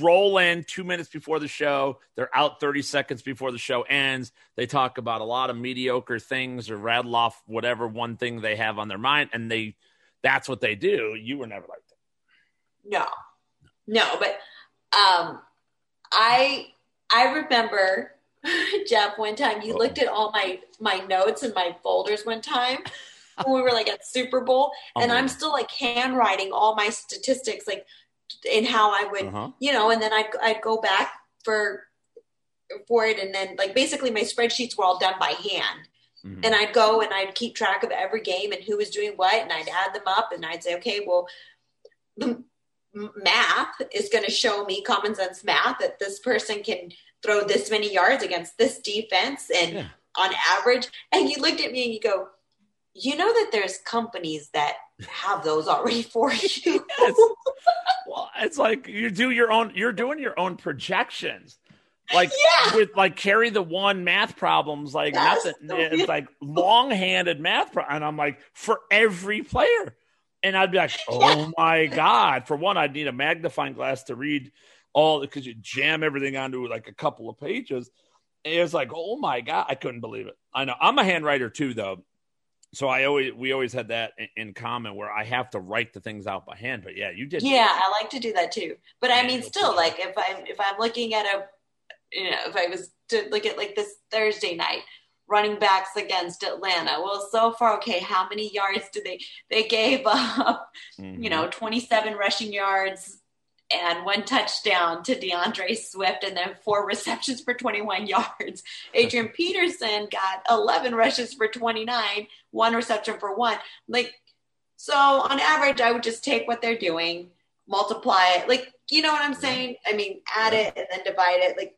roll in two minutes before the show. They're out thirty seconds before the show ends. They talk about a lot of mediocre things or rattle off whatever one thing they have on their mind. And they that's what they do. You were never like that. No, no. But um, I I remember... Jeff, one time you oh. looked at all my my notes and my folders one time when we were like at Super Bowl, oh, and man. I'm still like handwriting all my statistics, like in how I would, uh-huh. you know, and then I'd I'd go back for for it, and then like basically my spreadsheets were all done by hand. Mm-hmm. And I'd go and I'd keep track of every game and who was doing what, and I'd add them up, and I'd say, okay, well, the math is going to show me, common sense math, that this person can throw this many yards against this defense and yeah. on average. And you looked at me and you go, you know that there's companies that have those already for you. Yes. Well, it's like you do your own, you're doing your own projections. Like yeah. with like carry the one math problems, like that's nothing. So it's like long-handed math. Pro- and I'm like, for every player. And I'd be like, oh yeah. my God. For one, I'd need a magnifying glass to read all, because you jam everything onto like a couple of pages. And it was like, oh my God, I couldn't believe it. I know I'm a hand writer too, though. So I always, we always had that in common where I have to write the things out by hand, but yeah, you did. Yeah. I like to do that too. But I mean, still like if I'm, if I'm looking at a, you know, if I was to look at like this Thursday night running backs against Atlanta, well, so far, okay, how many yards did they, they gave up, mm-hmm. you know, twenty-seven rushing yards and one touchdown to DeAndre Swift, and then four receptions for twenty-one yards. Adrian Peterson got eleven rushes for twenty-nine, one reception for one. Like, so on average, I would just take what they're doing, multiply it. Like, you know what I'm saying? I mean, add it and then divide it. Like,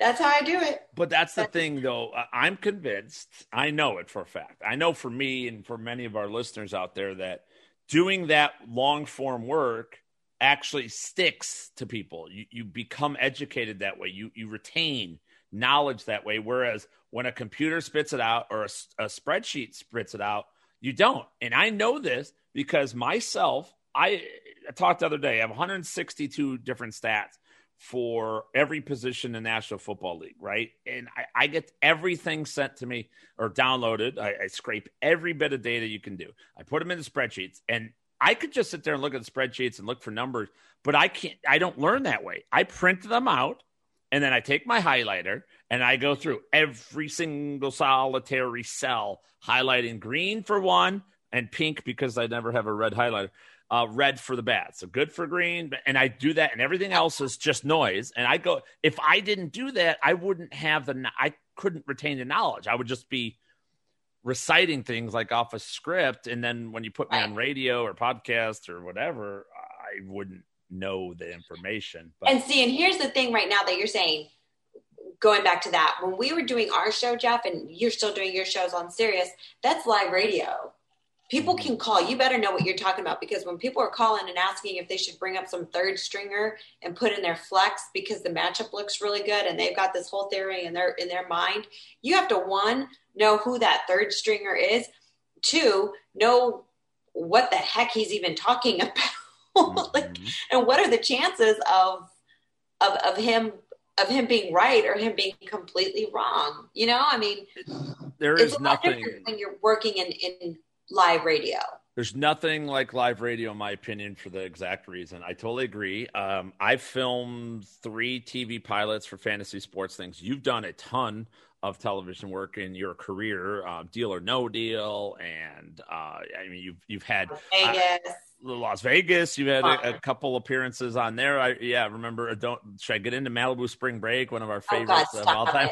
that's how I do it. But that's the that's- thing, though. I'm convinced. I know it for a fact. I know for me and for many of our listeners out there that doing that long-form work actually sticks to people. You, you become educated that way. You you retain knowledge that way. Whereas when a computer spits it out or a, a spreadsheet spits it out, you don't. And I know this because myself, I, I talked the other day, I have one hundred sixty-two different stats for every position in the National Football League, right? And I, I get everything sent to me or downloaded. I, I scrape every bit of data you can do. I put them into spreadsheets, and I could just sit there and look at the spreadsheets and look for numbers, but I can't, I don't learn that way. I print them out and then I take my highlighter and I go through every single solitary cell, highlighting green for one and pink, because I never have a red highlighter, uh, red for the bad. So good for green. And I do that, and everything else is just noise. And I go, if I didn't do that, I wouldn't have the, I couldn't retain the knowledge. I would just be reciting things like off a script, and then when you put me on radio or podcast or whatever, I wouldn't know the information. But. And see, and here's the thing right now that you're saying, going back to that, when we were doing our show, Jeff, and you're still doing your shows on Sirius, that's live radio. People can call. You better know what you're talking about, because when people are calling and asking if they should bring up some third stringer and put in their flex because the matchup looks really good and they've got this whole theory in their in their mind, you have to, one, know who that third stringer is. Two, know what the heck he's even talking about. Like, and what are the chances of, of, of him, of him being right or him being completely wrong? You know, I mean, there is nothing when you're working in, in live radio. There's nothing like live radio, in my opinion, for the exact reason. I totally agree. Um, I've filmed three T V pilots for fantasy sports things. You've done a ton of television work in your career, uh, Deal or No Deal, and uh, I mean, you've you've had Vegas. Uh, Las Vegas. You've had a, a couple appearances on there. I yeah, remember. Don't should I get into Malibu Spring Break? One of our favorites oh God, of all time.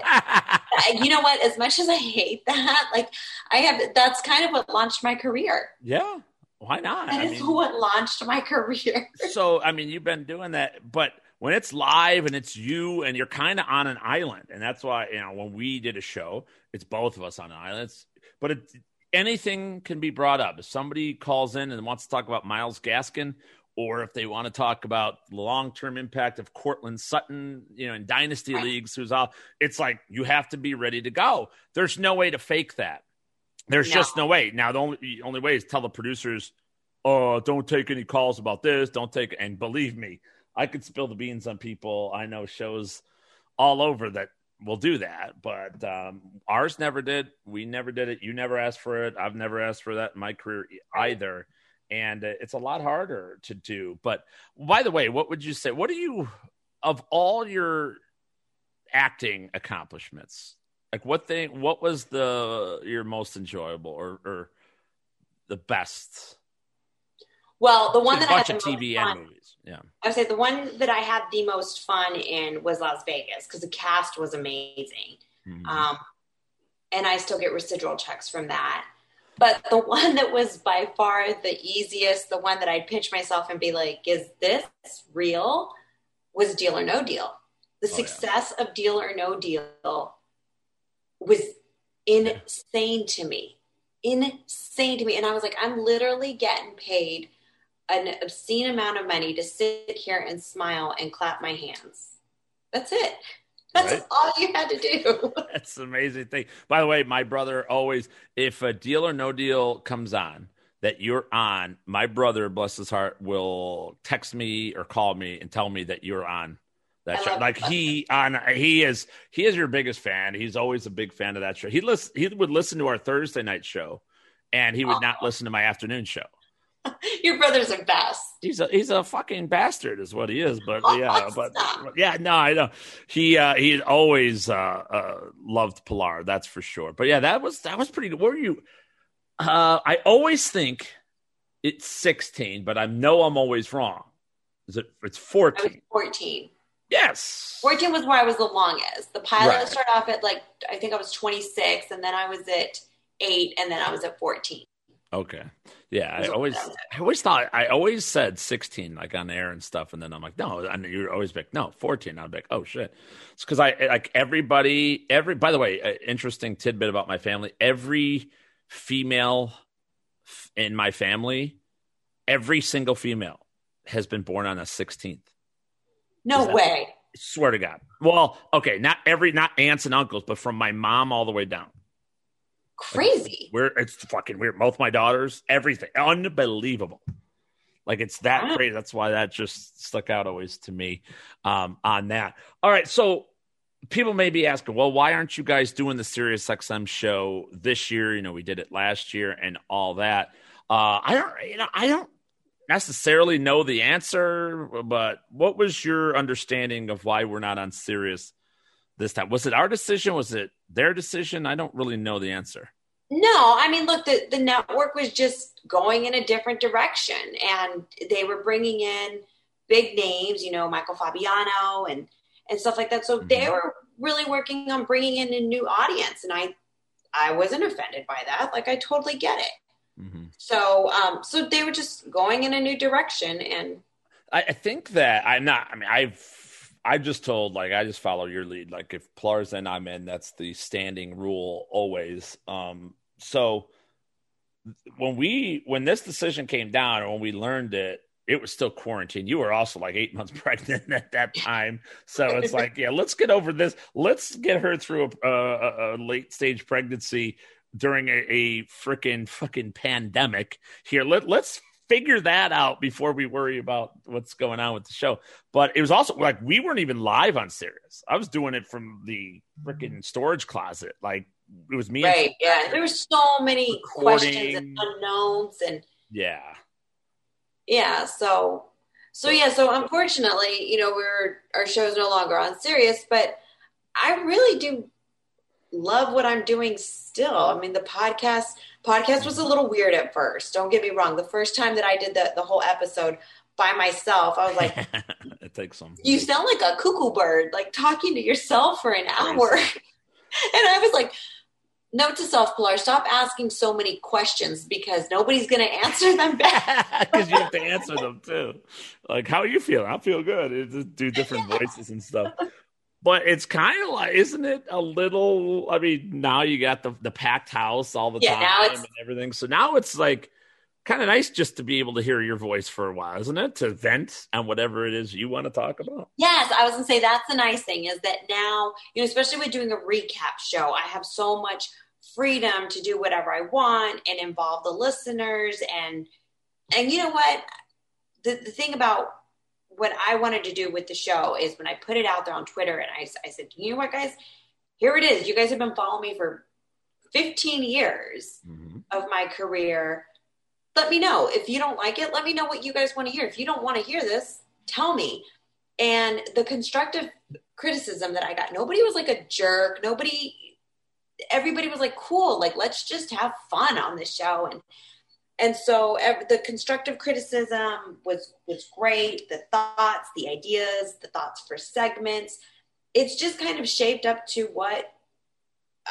You know what? As much as I hate that, like I have, that's kind of what launched my career. Yeah, why not? That I is mean, what launched my career. So I mean, you've been doing that, but. When it's live and it's you and you're kind of on an island, and that's why, you know, when we did a show, it's both of us on an island, it's, but it, anything can be brought up. If somebody calls in and wants to talk about Myles Gaskin, or if they want to talk about the long-term impact of Cortland Sutton, you know, in dynasty right. leagues, who's out, it's like, you have to be ready to go. There's no way to fake that. There's no. just no way. Now, the only, the only way is tell the producers, oh, don't take any calls about this. Don't take, and believe me, I could spill the beans on people. I know shows all over that will do that, but um, ours never did. We never did it. You never asked for it. I've never asked for that in my career either. And it's a lot harder to do. But by the way, what would you say? What do you, of all your acting accomplishments, like what thing, what was the, your most enjoyable or, or the best? Well, the one that I had the most fun, movies. Yeah. I would say the one that I had the most fun in was Las Vegas because the cast was amazing. Mm-hmm. Um, and I still get residual checks from that. But the one that was by far the easiest, the one that I'd pinch myself and be like, is this real? Was Deal or No Deal. The oh, success yeah. of Deal or No Deal was insane to me. Insane to me. And I was like, I'm literally getting paid an obscene amount of money to sit here and smile and clap my hands. That's it. That's right? All you had to do. That's an amazing thing. By the way, my brother always, if a Deal or No Deal comes on that you're on, my brother, bless his heart, will text me or call me and tell me that you're on that show. Like he on he is he is your biggest fan. He's always a big fan of that show. He listen he would listen to our Thursday night show, and he would oh. not listen to my afternoon show. Your brother's a best. He's a he's a fucking bastard, is what he is. But oh, yeah, but stop. yeah, no, I know. He uh, he always uh, uh, loved Pilar, that's for sure. But yeah, that was that was pretty. Were you? Uh, I always think it's sixteen, but I know I'm always wrong. Is it? It's fourteen. I was fourteen. Yes. fourteen was where I was the longest. The pilot right. started off at like I think I was twenty-six, and then I was at eight, and then I was at fourteen. Okay. Yeah, I always, I always thought, I always said sixteen, like on air and stuff, and then I'm like, no, and you're always like, no, fourteen. I'm like, oh shit, it's because I like everybody. Every by the way, uh, interesting tidbit about my family: every female f- in my family, every single female has been born on the sixteenth. No that, way! I swear to God. Well, okay, not every, not aunts and uncles, but from my mom all the way down. Crazy. Like, we're it's fucking weird. Both my daughters, everything, unbelievable. Like it's that wow. crazy. That's why that just stuck out always to me. Um, on that. All right. So people may be asking, well, why aren't you guys doing the SiriusXM show this year? You know, we did it last year and all that. Uh, I don't. You know, I don't necessarily know the answer. But what was your understanding of why we're not on Sirius this time? Was it our decision? Was it their decision? I don't really know the answer. No, I mean, look, the, the network was just going in a different direction, and they were bringing in big names, you know, Michael Fabiano and, and stuff like that. So mm-hmm. they were really working on bringing in a new audience. And I, I wasn't offended by that. Like, I totally get it. Mm-hmm. So, um, so they were just going in a new direction. And I, I think that I'm not, I mean, I've, I just told, like, I just follow your lead. Like, if Pilar's in, I'm in. That's the standing rule always. Um, so when we, when this decision came down and when we learned it, it was still quarantine. You were also like eight months pregnant at that time. So it's like, yeah, let's get over this. Let's get her through a, a, a late stage pregnancy during a, a freaking fucking pandemic here. Let, let's, figure that out before we worry about what's going on with the show. But it was also like we weren't even live on Sirius. I was doing it from the freaking storage closet. Like it was me. Right. And- yeah. There were so many recording. Questions and unknowns and yeah. Yeah. So, so yeah. So unfortunately, you know, we're, our show's no longer on Sirius, but I really do love what I'm doing still. I mean, the podcast podcast was a little weird at first. Don't get me wrong. The first time that I did the, the whole episode by myself, I was like, it takes some. You sound like a cuckoo bird, like talking to yourself for an hour. And I was like, note to self, Pilar, stop asking so many questions because nobody's going to answer them back. Because you have to answer them too. Like, how are you feeling? I feel good. It just do different yeah. voices and stuff. But it's kind of like, isn't it a little, I mean, now you got the, the packed house all the yeah, time and everything. So now it's like kind of nice just to be able to hear your voice for a while, isn't it? To vent on whatever it is you want to talk about. Yes. I was going to say that's the nice thing is that now, you know, especially with doing a recap show, I have so much freedom to do whatever I want and involve the listeners. And, and you know what? The, the thing about what I wanted to do with the show is when I put it out there on Twitter and I, I said, you know what, guys, here it is. You guys have been following me for fifteen years mm-hmm. of my career. Let me know if you don't like it. Let me know what you guys want to hear. If you don't want to hear this, tell me. And the constructive criticism that I got, nobody was like a jerk. Nobody, everybody was like, cool. Like, let's just have fun on this show. And, And so the constructive criticism was, was great. The thoughts, the ideas, the thoughts for segments, it's just kind of shaped up to what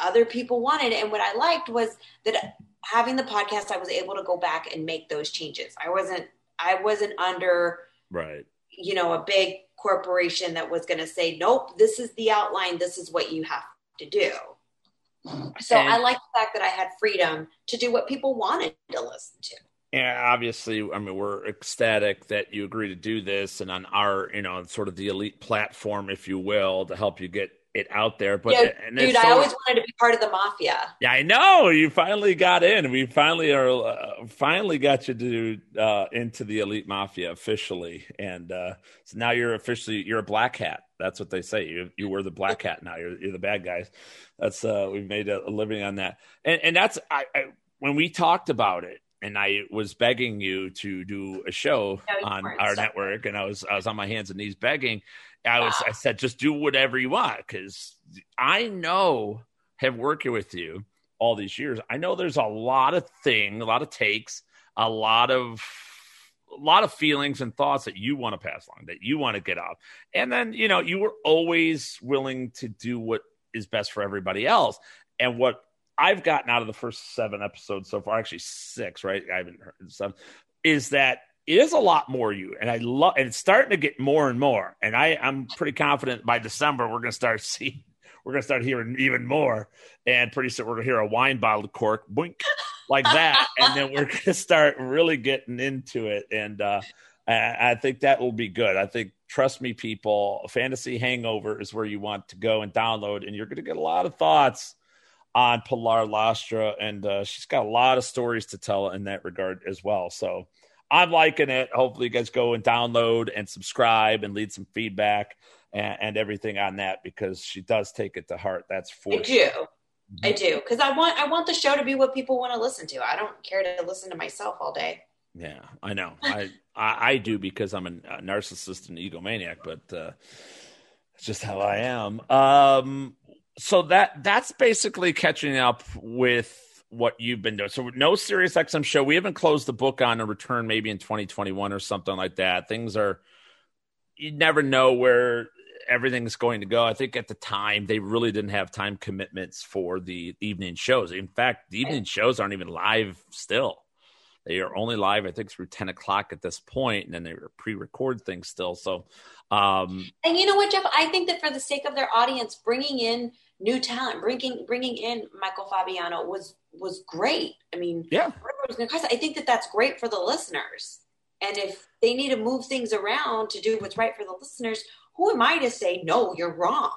other people wanted. And what I liked was that having the podcast, I was able to go back and make those changes. I wasn't, I wasn't under, right, you know, a big corporation that was going to say, nope, this is the outline. This is what you have to do. So and, I like the fact that I had freedom to do what people wanted to listen to. Yeah, obviously, I mean, we're ecstatic that you agree to do this and on our, you know, sort of the elite platform, if you will, to help you get it out there. But yeah, and dude, so, I always wanted to be part of the mafia. Yeah, I know. You finally got in. We finally are uh, finally got you to uh, into the elite mafia officially, and uh, so now you're officially you're a black hat. That's what they say. You you wear the black hat now. You're you're the bad guys. That's uh, we've made a living on that. And and that's I, I when we talked about it, and I was begging you to do a show no, on our so. network, and I was I was on my hands and knees begging. I was wow. I said just do whatever you want, because I know, have working with you all these years, I know there's a lot of thing, a lot of takes, a lot of. a lot of feelings and thoughts that you want to pass along, that you want to get out. And then, you know, you were always willing to do what is best for everybody else. And what I've gotten out of the first seven episodes so far, actually six, right? I haven't heard some, is that it is a lot more you. And I love, and it's starting to get more and more. And I, I'm pretty confident by December, we're going to start seeing, we're going to start hearing even more. And pretty soon we're going to hear a wine bottle cork, boink, like that, and then we're gonna start really getting into it, and uh I think that will be good. I think, trust me, people, Fantasy Hangover is where you want to go and download, and you're gonna get a lot of thoughts on Pilar Lastra, and uh she's got a lot of stories to tell in that regard as well. So I'm liking it. Hopefully you guys go and download and subscribe and leave some feedback and, and everything on that, because she does take it to heart. That's for you. Sure. I do, because I want I want the show to be what people want to listen to. I don't care to listen to myself all day. Yeah, I know. I, I I do, because I'm a narcissist and egomaniac, but uh, it's just how I am. Um, so that that's basically catching up with what you've been doing. So no SiriusXM show. We haven't closed the book on a return, maybe in twenty twenty-one or something like that. Things are, you never know where everything's going to go. I think at the time they really didn't have time commitments for the evening shows. In fact, the evening shows aren't even live still. They are only live, I think, through ten o'clock at this point, and then they pre-record things still. So, um, and you know what, Jeff, I think that for the sake of their audience, bringing in new talent, bringing, bringing in Michael Fabiano was, was great. I mean, yeah, I think that that's great for the listeners. And if they need to move things around to do what's right for the listeners, who am I to say, no, you're wrong?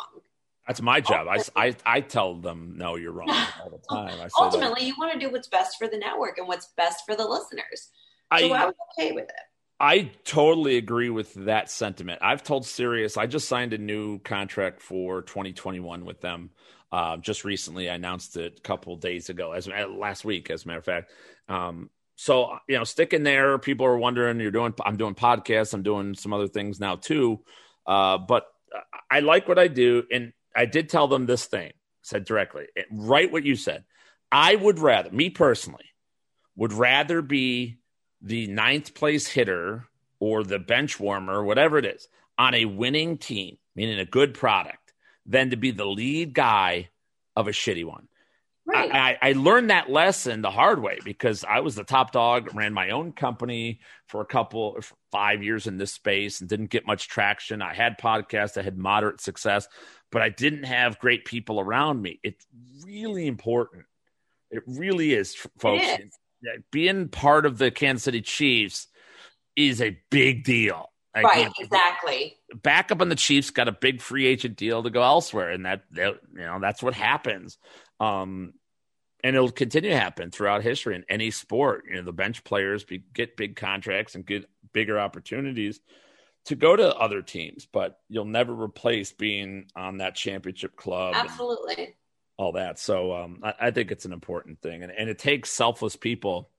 That's my job. I, I, I tell them, no, you're wrong all the time. I Ultimately, that. you want to do what's best for the network and what's best for the listeners. So I, I'm okay with it. I totally agree with that sentiment. I've told Sirius, I just signed a new contract for twenty twenty-one with them. Uh, just recently, I announced it a couple days ago, as last week, as a matter of fact. Um, so, you know, sticking there, people are wondering, you're doing, I'm doing podcasts, I'm doing some other things now too. Uh, but I like what I do. And I did tell them this thing, said directly, it, right what you said. I would rather, me personally, would rather be the ninth place hitter or the bench warmer, whatever it is, on a winning team, meaning a good product, than to be the lead guy of a shitty one. Right. I, I learned that lesson the hard way, because I was the top dog, ran my own company for a couple, for five years in this space, and didn't get much traction. I had podcasts, I had moderate success, but I didn't have great people around me. It's really important. It really is, folks. It is. Being part of the Kansas City Chiefs is a big deal. I right, exactly. Back up on the Chiefs, got a big free agent deal to go elsewhere, and that, that you know that's what happens. Um, and it'll continue to happen throughout history in any sport. You know, the bench players be, get big contracts and get bigger opportunities to go to other teams, but you'll never replace being on that championship club. Absolutely. All that. So um, I, I think it's an important thing, and, and it takes selfless people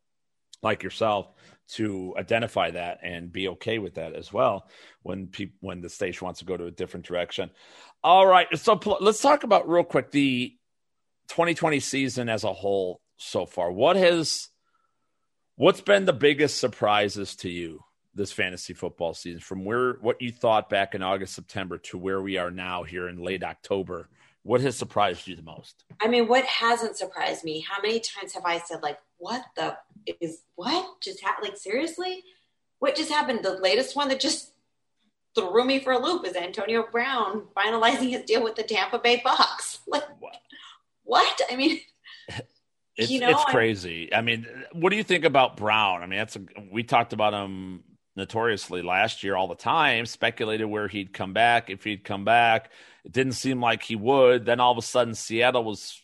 like yourself to identify that and be okay with that as well when people, when the station wants to go to a different direction. All right. So pl- let's talk about real quick the twenty twenty season as a whole so far. What has What's been the biggest surprises to you this fantasy football season, from where what you thought back in August, September to where we are now here in late October? What has surprised you the most? I mean, what hasn't surprised me? How many times have I said, like, what the is what just happened? Like, seriously, what just happened? The latest one that just threw me for a loop is Antonio Brown finalizing his deal with the Tampa Bay Bucks. Like, what? what? I mean, it's, you know, it's crazy. I, I mean, what do you think about Brown? I mean, that's a, we talked about him notoriously last year all the time, speculated where he'd come back, if he'd come back. It didn't seem like he would. Then all of a sudden Seattle was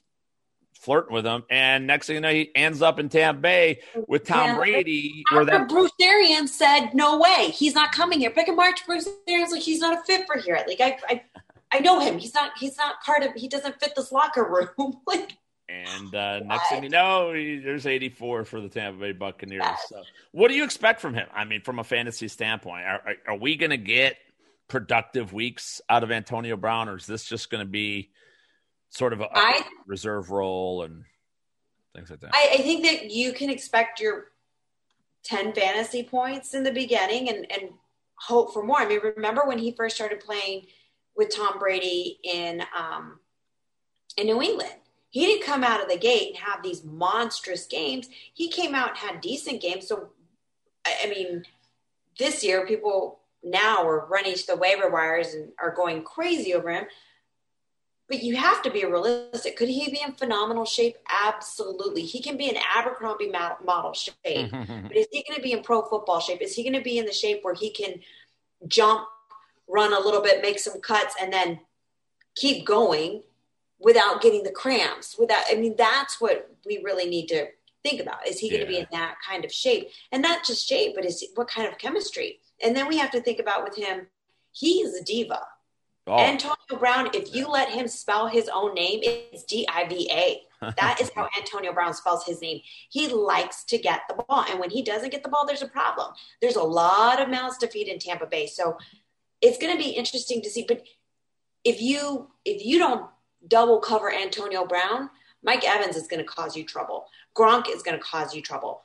flirting with him, and next thing you know, he ends up in Tampa Bay with Tom yeah, Brady. After where that- Bruce Arians said, no way, he's not coming here. Pick and march Bruce Arians, like, he's not a fit for here. Like, I I, I know him. He's not he's not part of he doesn't fit this locker room. Like, and uh, next thing you know, he, there's eighty-four for the Tampa Bay Buccaneers. So what do you expect from him? I mean, from a fantasy standpoint, are, are, are we going to get productive weeks out of Antonio Brown, or is this just going to be sort of a, I, reserve role and things like that? I, I think that you can expect your ten fantasy points in the beginning and, and hope for more. I mean, remember when he first started playing with Tom Brady in um, in New England? He didn't come out of the gate and have these monstrous games. He came out and had decent games. So, I mean, this year people now are running to the waiver wires and are going crazy over him. But you have to be realistic. Could he be in phenomenal shape? Absolutely. He can be in Abercrombie model shape. But is he going to be in pro football shape? Is he going to be in the shape where he can jump, run a little bit, make some cuts, and then keep going without getting the cramps? Without, I mean, that's what we really need to think about. Is he yeah. going to be in that kind of shape? And not just shape, but is what kind of chemistry? And then we have to think about with him, he is a diva. Oh. Antonio Brown, if you let him spell his own name, it's D I V A. That is how Antonio Brown spells his name. He likes to get the ball. And when he doesn't get the ball, there's a problem. There's a lot of mouths to feed in Tampa Bay. So it's going to be interesting to see. But if you if you don't double cover Antonio Brown, Mike Evans is going to cause you trouble. Gronk is going to cause you trouble.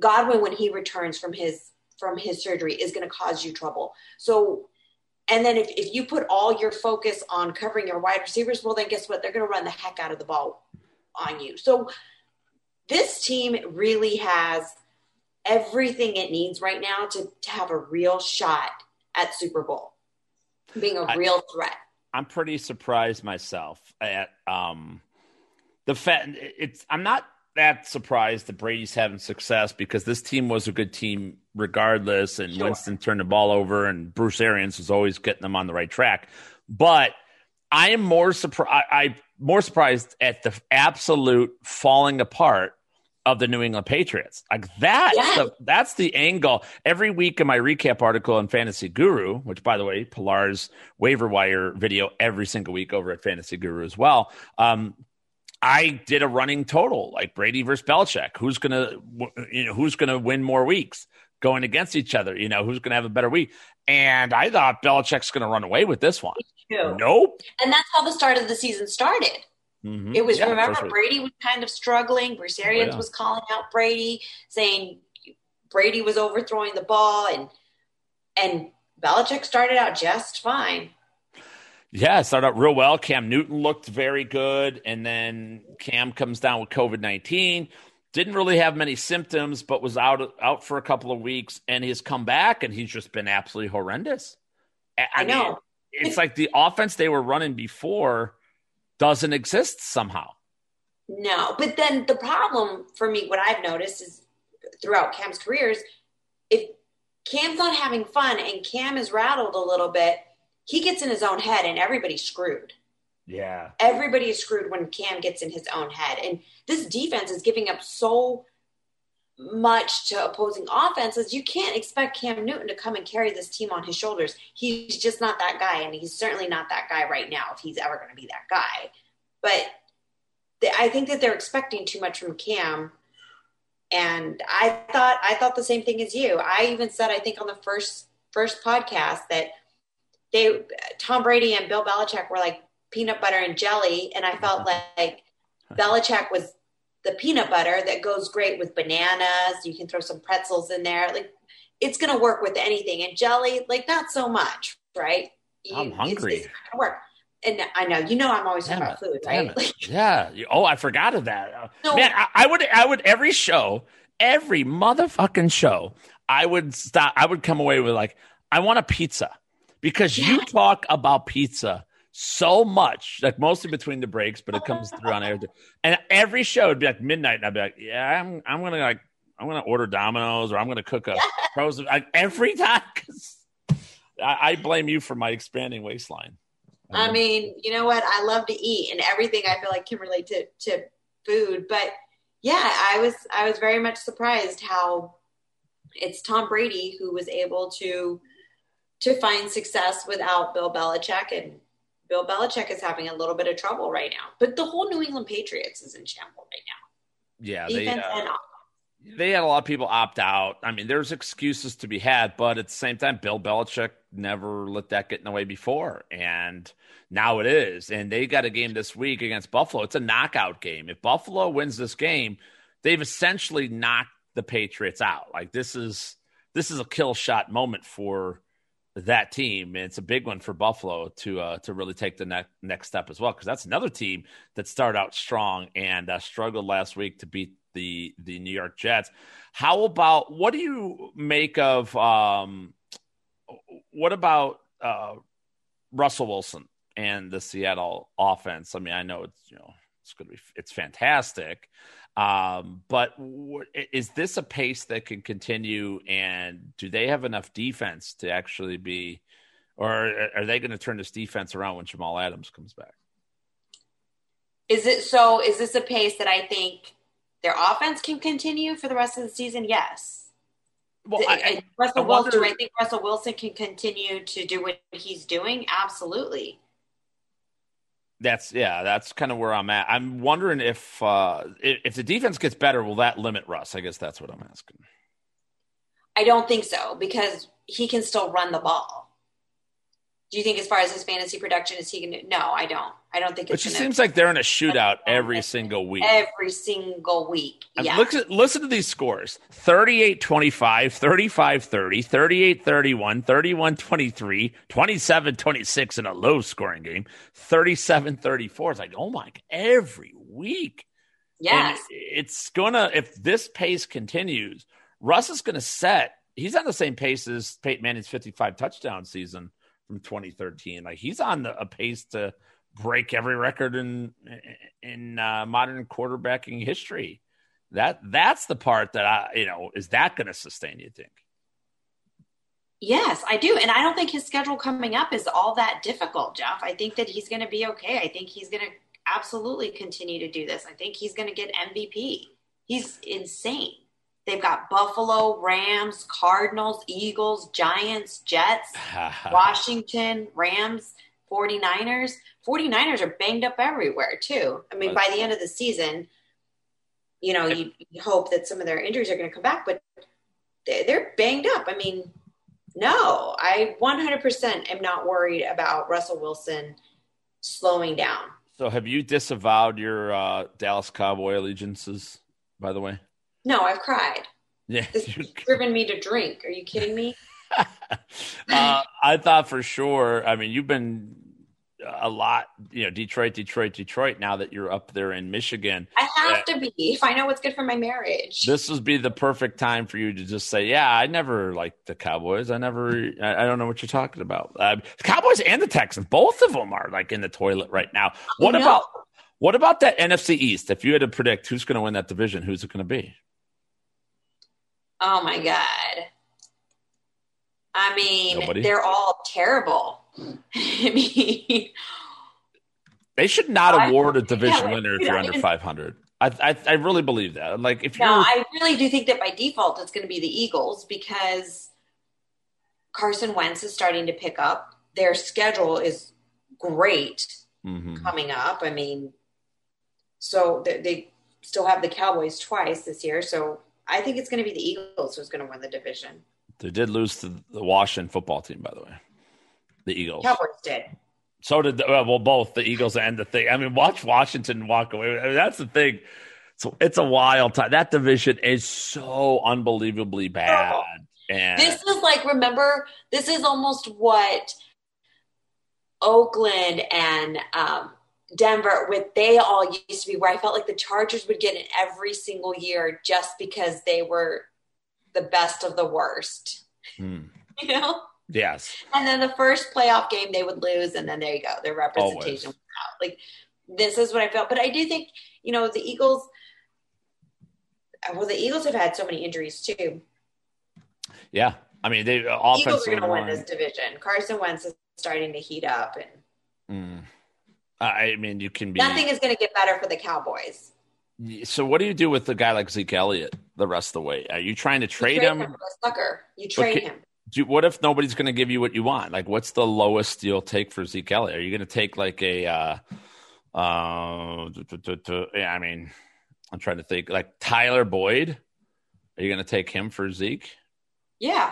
Godwin, when he returns from his from his surgery, is going to cause you trouble. So, and then if, if you put all your focus on covering your wide receivers, well, then guess what? They're going to run the heck out of the ball on you. So this team really has everything it needs right now to, to have a real shot at Super Bowl, being a I- real threat. I'm pretty surprised myself at um, the fact it's, I'm not that surprised that Brady's having success, because this team was a good team regardless. And sure, Winston turned the ball over and Bruce Arians was always getting them on the right track. But I am more surprised. I'm more surprised at the absolute falling apart of the New England Patriots. Like that, yes. the, that's the angle. Every week in my recap article on Fantasy Guru, which, by the way, Pilar's waiver wire video every single week over at Fantasy Guru as well. Um, I did a running total, like Brady versus Belichick. Who's gonna, you know, who's gonna win more weeks going against each other? You know, who's gonna have a better week? And I thought Belichick's gonna run away with this one. Nope. And that's how the start of the season started. Mm-hmm. It was, yeah, remember, Brady was kind of struggling. Bruce Arians oh, yeah. was calling out Brady, saying Brady was overthrowing the ball, and and Belichick started out just fine. Yeah, started out real well. Cam Newton looked very good, and then Cam comes down with covid nineteen. Didn't really have many symptoms, but was out out for a couple of weeks, and he's come back, and he's just been absolutely horrendous. I, I know. Mean, it's like the offense they were running before doesn't exist somehow. No, but then the problem for me, what I've noticed is throughout Cam's careers, if Cam's not having fun and Cam is rattled a little bit, he gets in his own head and everybody's screwed. Yeah. Everybody is screwed when Cam gets in his own head. And this defense is giving up so much to opposing offenses. You can't expect Cam Newton to come and carry this team on his shoulders. He's just not that guy, and he's certainly not that guy right now if he's ever going to be that guy. But the, I think that they're expecting too much from Cam, and I thought I thought the same thing as you. I even said, I think on the first first podcast, that they Tom Brady and Bill Belichick were like peanut butter and jelly, and I felt like Belichick was the peanut butter that goes great with bananas. You can throw some pretzels in there. Like, it's going to work with anything. And jelly, like, not so much, right? You, I'm hungry. It's, it's not going to work. And I know, you know, I'm always talking about food, right? Like, yeah. Oh, I forgot of that. So, Man, I, I would, I would, every show, every motherfucking show, I would stop. I would come away with like, I want a pizza, because yeah. you talk about pizza so much, like mostly between the breaks, but it comes through on everything. And every show would be like midnight. And I'd be like, yeah, I'm, I'm going to like, I'm going to order Domino's, or I'm going to cook a yeah. frozen like, every time. I, I blame you for my expanding waistline. I mean, you know what? I love to eat, and everything I feel like can relate to, to food. But yeah, I was I was very much surprised how it's Tom Brady who was able to to find success without Bill Belichick, and Bill Belichick is having a little bit of trouble right now. But the whole New England Patriots is in shambles right now. Yeah, defense they, uh, and offense. They had a lot of people opt out. I mean, there's excuses to be had, but at the same time, Bill Belichick never let that get in the way before, and now it is. And they got a game this week against Buffalo. It's a knockout game. If Buffalo wins this game, they've essentially knocked the Patriots out. Like, this is this is a kill shot moment for that team, and it's a big one for Buffalo to uh, to really take the ne- next step as well, because that's another team that started out strong and uh, struggled last week to beat the the New York Jets. How about, what do you make of um What about uh, Russell Wilson and the Seattle offense? I mean, I know it's, you know, it's going to be, it's fantastic, um, but w- is this a pace that can continue? And do they have enough defense to actually be, or are they going to turn this defense around when Jamal Adams comes back? Is it so? Is this a pace that I think their offense can continue for the rest of the season? Yes. Well, I, I, Russell I wonder, Wilson, I think Russell Wilson can continue to do what he's doing. Absolutely. That's yeah. That's kind of where I'm at. I'm wondering if uh, if the defense gets better, will that limit Russ? I guess that's what I'm asking. I don't think so, because he can still run the ball. Do you think as far as his fantasy production, is he going to? No, I don't. I don't think it's. It just seems like they're in a shootout every single week. Every single week. Yeah. Look at, listen to these scores. thirty-eight twenty-five, thirty-five thirty, thirty-eight thirty-one, thirty-one twenty-three, twenty-seven twenty-six in a low-scoring game, thirty-seven thirty-four. It's like, oh, my, every week. Yes. And it's going to, if this pace continues, Russ is going to set, he's on the same pace as Peyton Manning's fifty-five touchdown season from twenty thirteen. Like, he's on the, a pace to break every record in in uh, modern quarterbacking history. That that's the part that I, you know, is that going to sustain, you think? Yes, I do. And I don't think his schedule coming up is all that difficult, Jeff. I think that he's going to be okay. I think he's going to absolutely continue to do this. I think he's going to get M V P. He's insane. They've got Buffalo, Rams, Cardinals, Eagles, Giants, Jets, Washington, Rams, forty-niners. forty-niners are banged up everywhere, too. I mean, by the end of the season, you know, you, you hope that some of their injuries are going to come back, but they're banged up. I mean, no, I one hundred percent am not worried about Russell Wilson slowing down. So have you disavowed your uh, Dallas Cowboy allegiances, by the way? No, I've cried. Yeah, this has driven me to drink. Are you kidding me? uh, I thought for sure. I mean, you've been a lot, you know, Detroit, Detroit, Detroit. Now that you're up there in Michigan, I have uh, to be. If I know what's good for my marriage, this would be the perfect time for you to just say, "Yeah, I never liked the Cowboys. I never. I, I don't know what you're talking about. Uh, the Cowboys and the Texans, both of them are like in the toilet right now. What about what about that N F C East? If you had to predict who's going to win that division, who's it going to be? Oh, my God. I mean, Nobody? They're all terrible. I mean, they should not I, award a division yeah, winner if you're under five hundred. I, I I really believe that. Like, if you're, no, I really do think that by default it's going to be the Eagles, because Carson Wentz is starting to pick up. Their schedule is great mm-hmm. coming up. I mean, so they, they still have the Cowboys twice this year, so I think it's going to be the Eagles who's going to win the division. They did lose to the Washington football team, by the way. The Eagles. Cowboys did. So did, the, well, both the Eagles and the thing. I mean, watch Washington walk away. I mean, that's the thing. So it's a wild time. That division is so unbelievably bad. Oh, and this is like, remember, this is almost what Oakland and um, Denver, what they all used to be, where I felt like the Chargers would get in every single year just because they were the best of the worst. Hmm. You know? Yes. And then the first playoff game they would lose, and then there you go. Their representation was out. Like, this is what I felt. But I do think, you know, the Eagles – well, the Eagles have had so many injuries too. Yeah. I mean, they – Eagles are going to win this division. Carson Wentz is starting to heat up. And mm. I mean, you can be – nothing is going to get better for the Cowboys. So what do you do with a guy like Zeke Elliott the rest of the way? Are you trying to trade, you trade him? him for a sucker. You trade okay. him. Do, what if nobody's going to give you what you want? Like, what's the lowest you'll take for Zeke Elliott? Are you going to take like a, uh, uh, t- t- t- yeah, I mean, I'm trying to think like Tyler Boyd. Are you going to take him for Zeke? Yeah.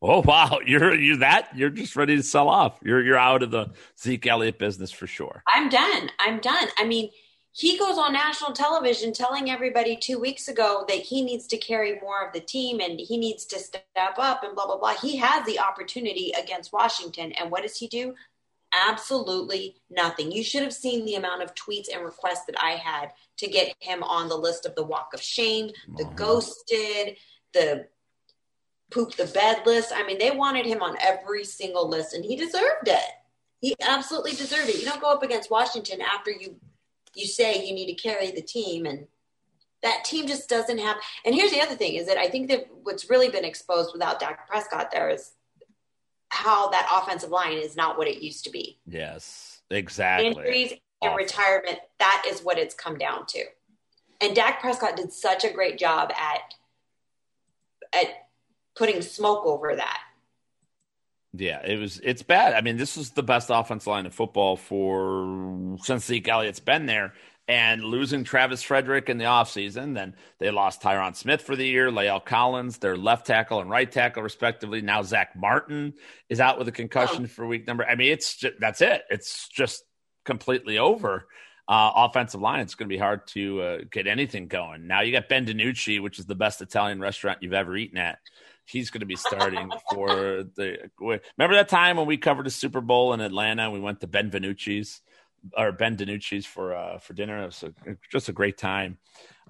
Oh, wow. You're you that you're just ready to sell off. You're, you're out of the Zeke Elliott business for sure. I'm done. I'm done. I mean, he goes on national television telling everybody two weeks ago that he needs to carry more of the team and he needs to step up and blah, blah, blah. He has the opportunity against Washington. And what does he do? Absolutely nothing. You should have seen the amount of tweets and requests that I had to get him on the list of the walk of shame, the ghosted, the poop the bed list. I mean, they wanted him on every single list and he deserved it. He absolutely deserved it. You don't go up against Washington after you You say you need to carry the team, and that team just doesn't have. And here's the other thing is that I think that what's really been exposed without Dak Prescott there is how that offensive line is not what it used to be. Yes, exactly. Injuries and retirement, that is what it's come down to. And Dak Prescott did such a great job at at putting smoke over that. Yeah, it was. It's bad. I mean, this is the best offensive line in football for since Zeke Elliott's been there. And losing Travis Frederick in the offseason, then they lost Tyron Smith for the year, Lael Collins, their left tackle and right tackle, respectively. Now Zach Martin is out with a concussion oh. for week number. I mean, it's just, that's it. It's just completely over. Uh, offensive line, it's going to be hard to uh, get anything going. Now you got Ben DiNucci, which is the best Italian restaurant you've ever eaten at. He's going to be starting for the – remember that time when we covered the Super Bowl in Atlanta and we went to Ben DiNucci's or Ben DiNucci's for uh, for dinner? It was a, just a great time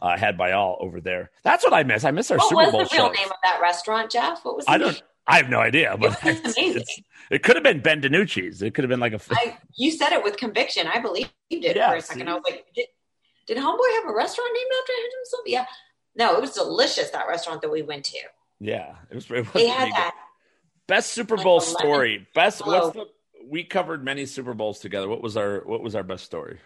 uh, had by all over there. That's what I miss. I miss our what Super Bowl show. What was the real shows. name of that restaurant, Jeff? What was the I don't. Name? I have no idea. But it, was it's, it could have been Ben DiNucci's. It could have been like a – you said it with conviction. I believed it yeah, for a second. See? I was like, did, did Homeboy have a restaurant named after himself? Yeah. No, it was delicious, that restaurant that we went to. Yeah, it was. It they had that. Best Super Bowl like story. Best. Hello. What's the? We covered many Super Bowls together. What was our? What was our best story?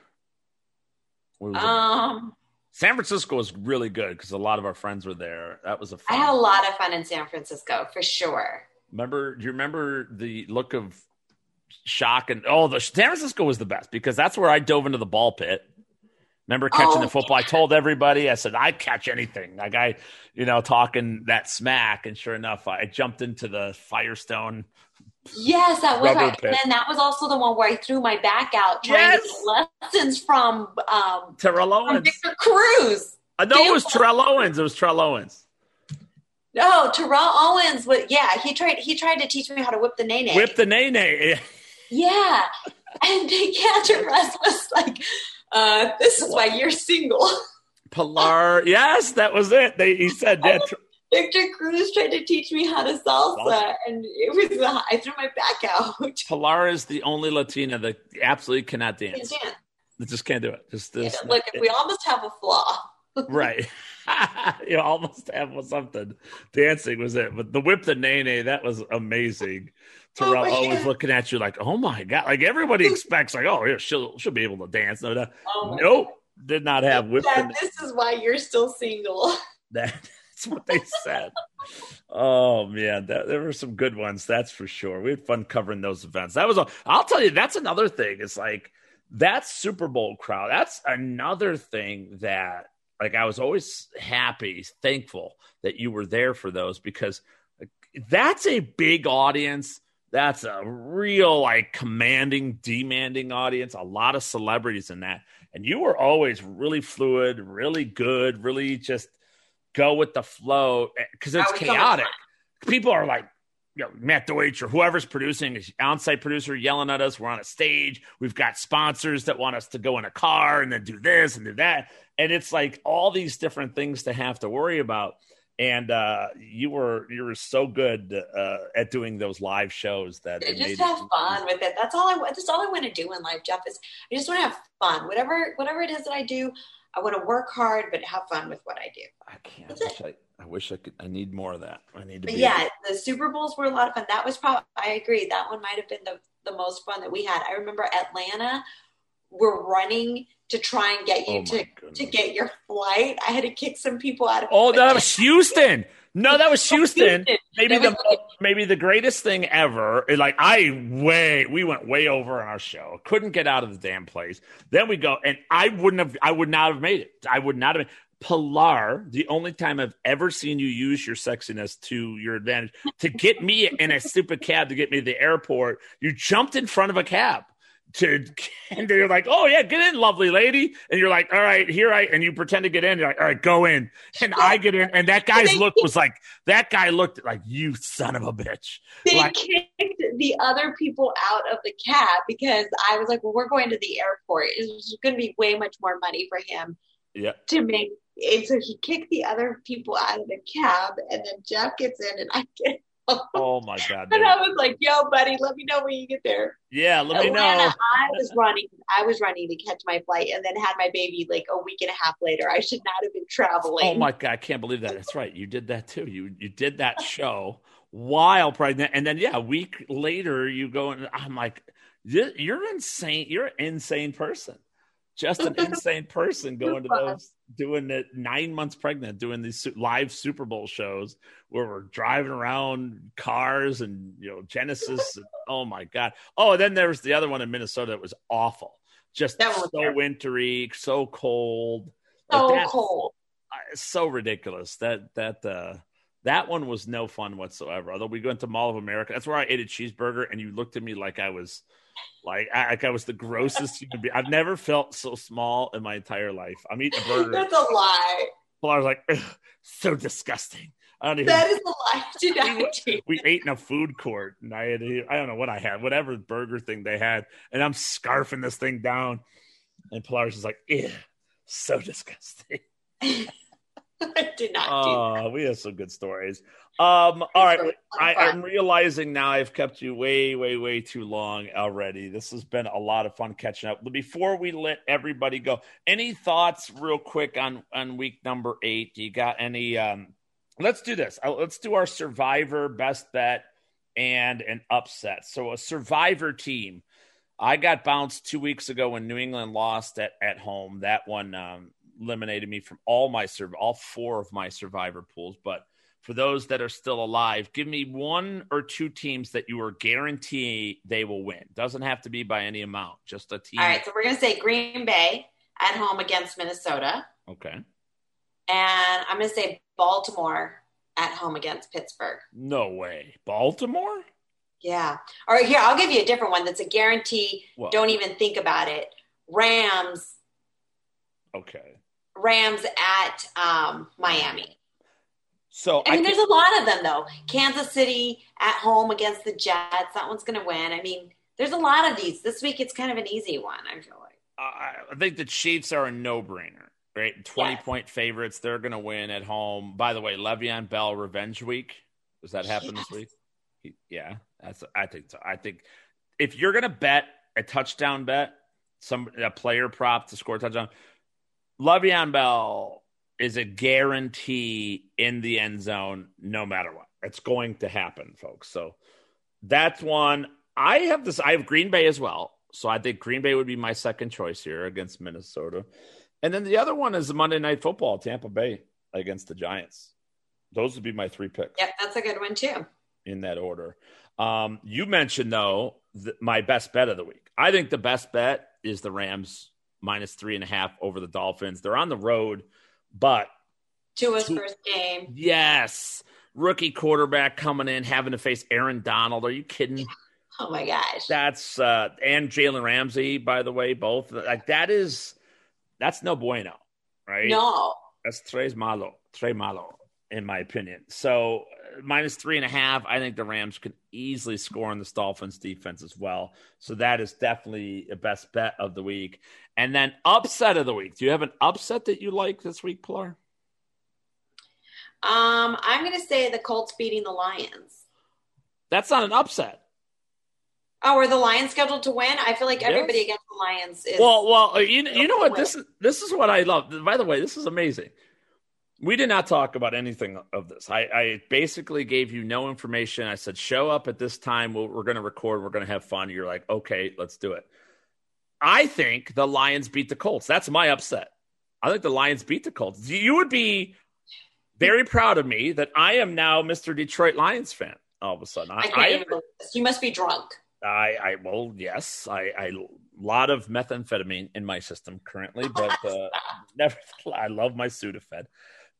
Um, San Francisco was really good because a lot of our friends were there. That was a. Fun I had a lot of fun in San Francisco for sure. Remember? Do you remember the look of shock and oh, the San Francisco was the best because that's where I dove into the ball pit. Remember catching oh, the football? Yeah. I told everybody, I said, I'd catch anything. Like I, you know, talking that smack. And sure enough, I jumped into the Firestone. Yes, that was right. Pit. And then that was also the one where I threw my back out trying yes. to get lessons from um, Terrell Owens. From Victor Cruz. Uh, no, Damn. it was Terrell Owens. It was Terrell Owens. No, Terrell Owens. Was, yeah, he tried He tried to teach me how to whip the nay-nay. Whip the nay-nay. Yeah. And the catcher was like... Uh, this is why you're single. Pilar. Yes, that was it. They, he said that. Victor Cruz tried to teach me how to salsa, and it was uh, I threw my back out. Pilar is the only Latina that absolutely cannot dance. Can't dance. They just can't do it. Just, just, yeah, look, it, we almost have a flaw. Right. You almost have something. Dancing was it. But the whip the nay-nay, that was amazing. Terrell oh always God. looking at you like, oh my God. Like everybody expects, like, oh, yeah, she'll, she'll be able to dance. No, no. Oh nope. God. Did not have whipped. This is why you're still single. That, that's what they said. Oh, man. That, there were some good ones. That's for sure. We had fun covering those events. That was, a, I'll tell you, that's another thing. It's like that Super Bowl crowd. That's another thing that, like, I was always happy, thankful that you were there for those because like, that's a big audience. That's a real, like, commanding, demanding audience. A lot of celebrities in that. And you were always really fluid, really good, really just go with the flow because it's chaotic. People are like, you know, Matt Deutsch or whoever's producing, is on-site producer yelling at us. We're on a stage. We've got sponsors that want us to go in a car and then do this and do that. And it's like all these different things to have to worry about. And uh, you were you were so good uh, at doing those live shows that it just made have it- fun with it. That's all I that's all I want to do in life, Jeff. Is I just want to have fun. Whatever whatever it is that I do, I want to work hard but have fun with what I do. I can't. That's I wish it. I, I wish I could. I need more of that. I need to. But be yeah, the Super Bowls were a lot of fun. That was probably. I agree. That one might have been the the most fun that we had. I remember Atlanta. We're running to try and get you oh to, to get your flight. I had to kick some people out of. Oh, that was Houston. No, that was Houston. Houston. Maybe was the like, maybe the greatest thing ever. Like I way we went way over on our show. Couldn't get out of the damn place. Then we go, and I wouldn't have. I would not have made it. I would not have. Pilar, the only time I've ever seen you use your sexiness to your advantage to get me in a stupid cab to get me to the airport. You jumped in front of a cab. To, and they're like, oh, yeah, get in, lovely lady. And you're like, all right, here I – and you pretend to get in. You're like, all right, go in. And I get in. And that guy's look was like – that guy looked like, you son of a bitch. They like, kicked the other people out of the cab because I was like, well, we're going to the airport. It's going to be way much more money for him yeah. to make – and so he kicked the other people out of the cab. And then Jeff gets in and I get – oh my God. Dude. And I was like, yo, buddy, let me know when you get there. Yeah, let Atlanta, me know. I was running, I was running to catch my flight and then had my baby like a week and a half later. I should not have been traveling. Oh my God, I can't believe that. That's right. You did that too. You you did that show while pregnant. And then yeah, a week later you go and I'm like, you're insane. You're an insane person. Just an insane person going to those, doing it nine months pregnant, doing these live Super Bowl shows where we're driving around cars and, you know, Genesis. And, oh, my God. Oh, and then there was the other one in Minnesota that was awful. Just that so there. Wintry, so cold. So like cold. So ridiculous. That, that, uh, that one was no fun whatsoever. Although we went to Mall of America. That's where I ate a cheeseburger and you looked at me like I was... Like I, like I was the grossest you could be. I've never felt so small in my entire life. I'm eating a burger. That's a lie. I was like, so disgusting. I don't even. That is a lie. Did I we, we ate in a food court, and I had, I don't know what I had, whatever burger thing they had, and I'm scarfing this thing down, and Pilar's is like, ew, so disgusting. I did not uh, do that. We have some good stories. Um, all right. I, I'm realizing now I've kept you way, way, way too long already. This has been a lot of fun catching up. But before we let everybody go, any thoughts real quick on, on week number eight? Do you got any? Um, let's do this. Let's do our survivor best bet and an upset. So a survivor team. I got bounced two weeks ago when New England lost at, at home. That one um, eliminated me from all my serve, all four of my survivor pools, but for those that are still alive, give me one or two teams that you are guaranteeing they will win. Doesn't have to be by any amount, just a team. All right, so we're going to say Green Bay at home against Minnesota. Okay. And I'm going to say Baltimore at home against Pittsburgh. No way. Baltimore? Yeah. All right, here, I'll give you a different one that's a guarantee. Whoa. Don't even think about it. Rams. Okay. Rams at um, Miami. So I mean, I can, there's a lot of them, though. Kansas City at home against the Jets. That one's going to win. I mean, there's a lot of these. This week, it's kind of an easy one, I feel like. Uh, I think the Chiefs are a no-brainer, right? twenty-point yes. favorites. They're going to win at home. By the way, Le'Veon Bell revenge week. Does that happen yes. this week? He, yeah, that's. I think so. I think if you're going to bet a touchdown bet, some a player prop to score a touchdown, Le'Veon Bell is a guarantee in the end zone, no matter what. It's going to happen, folks. So that's one. I have this. I have Green Bay as well. So I think Green Bay would be my second choice here against Minnesota. And then the other one is Monday Night Football, Tampa Bay against the Giants. Those would be my three picks. Yeah, that's a good one too. In that order. Um, you mentioned, though, th- my best bet of the week. I think the best bet is the Rams minus three and a half over the Dolphins. They're on the road. But Tua's first game. Yes. Rookie quarterback coming in, having to face Aaron Donald. Are you kidding? Oh my gosh. That's uh, and Jalen Ramsey, by the way, both. Like that is That's no bueno, right? No. That's tres malo, tres malo, in my opinion. So minus three and a half, I think the Rams could easily score on this Dolphins defense as well. So that is definitely the best bet of the week. And then upset of the week. Do you have an upset that you like this week, Pilar? Um, I'm going to say the Colts beating the Lions. That's not an upset. Oh, are the Lions scheduled to win? I feel like everybody yes. against the Lions is. Well, well, you, you know what? This is this is what I love. By the way, this is amazing. We did not talk about anything of this. I, I basically gave you no information. I said, show up at this time. We'll, we're going to record. We're going to have fun. You're like, okay, let's do it. I think the Lions beat the Colts. That's my upset. I think the Lions beat the Colts. You would be very proud of me that I am now Mister Detroit Lions fan all of a sudden. I, I can't even believe this. You must be drunk. I, I well, yes, I, I a lot of methamphetamine in my system currently, but uh, never. I love my Sudafed.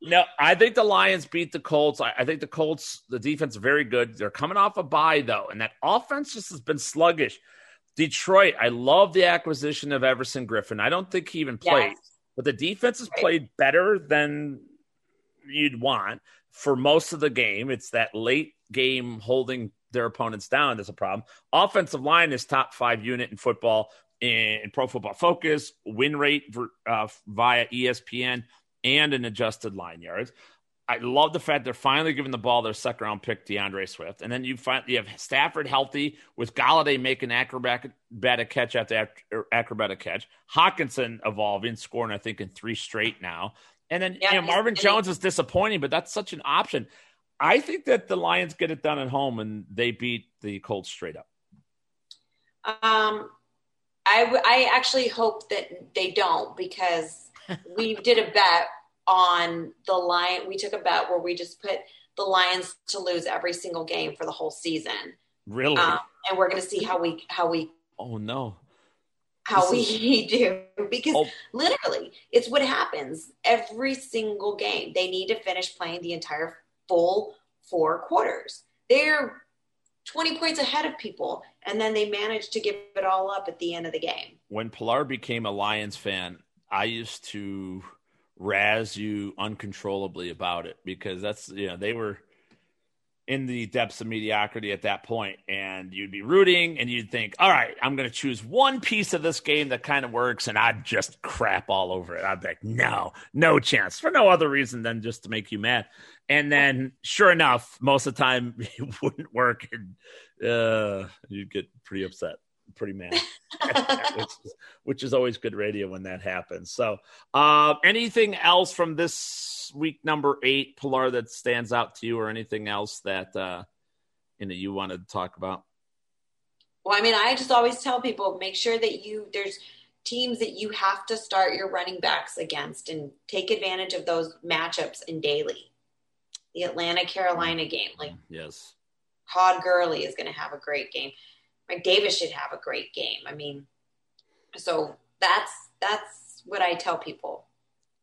No, I think the Lions beat the Colts. I, I think the Colts, the defense, very good. They're coming off a bye though, and that offense just has been sluggish. Detroit, I love the acquisition of Everson Griffin. I don't think he even played, yes. but the defense has played better than you'd want for most of the game. It's that late game holding their opponents down is a problem. Offensive line is top five unit in football, in Pro Football Focus, win rate uh, via E S P N, and an adjusted line yards. I love the fact they're finally giving the ball their second round pick, DeAndre Swift. And then you find you have Stafford healthy with Galladay making acrobatic catch after acrobatic catch. Hawkinson evolving, scoring, I think, in three straight now. And then yeah, you know, Marvin Jones is disappointing, but that's such an option. I think that the Lions get it done at home and they beat the Colts straight up. Um, I, w- I actually hope that they don't, because we did a bet on the Lions. We took a bet where we just put the Lions to lose every single game for the whole season. Really? Um, and we're going to see how we, how we, Oh no, how this we is... do, because oh. literally it's what happens every single game. They need to finish playing the entire full four quarters. They're twenty points ahead of people, and then they managed to give it all up at the end of the game. When Pilar became a Lions fan, I used to razz you uncontrollably about it, because that's, you know, they were in the depths of mediocrity at that point, and you'd be rooting and you'd think, all right, I'm going to choose one piece of this game that kind of works, and I'd just crap all over it. I'd be like, no, no chance, for no other reason than just to make you mad. And then sure enough, most of the time it wouldn't work, and uh, you'd get pretty upset, pretty mad, which, is, which is always good radio when that happens. So uh, anything else from this week number eight, Pilar, that stands out to you, or anything else that uh you know you wanted to talk about? Well, I mean, I just always tell people, make sure that you there's teams that you have to start your running backs against, and take advantage of those matchups in daily. The Atlanta Carolina game, like yes, Todd Gurley is going to have a great game. Mike Davis should have a great game. I mean, so that's that's what I tell people.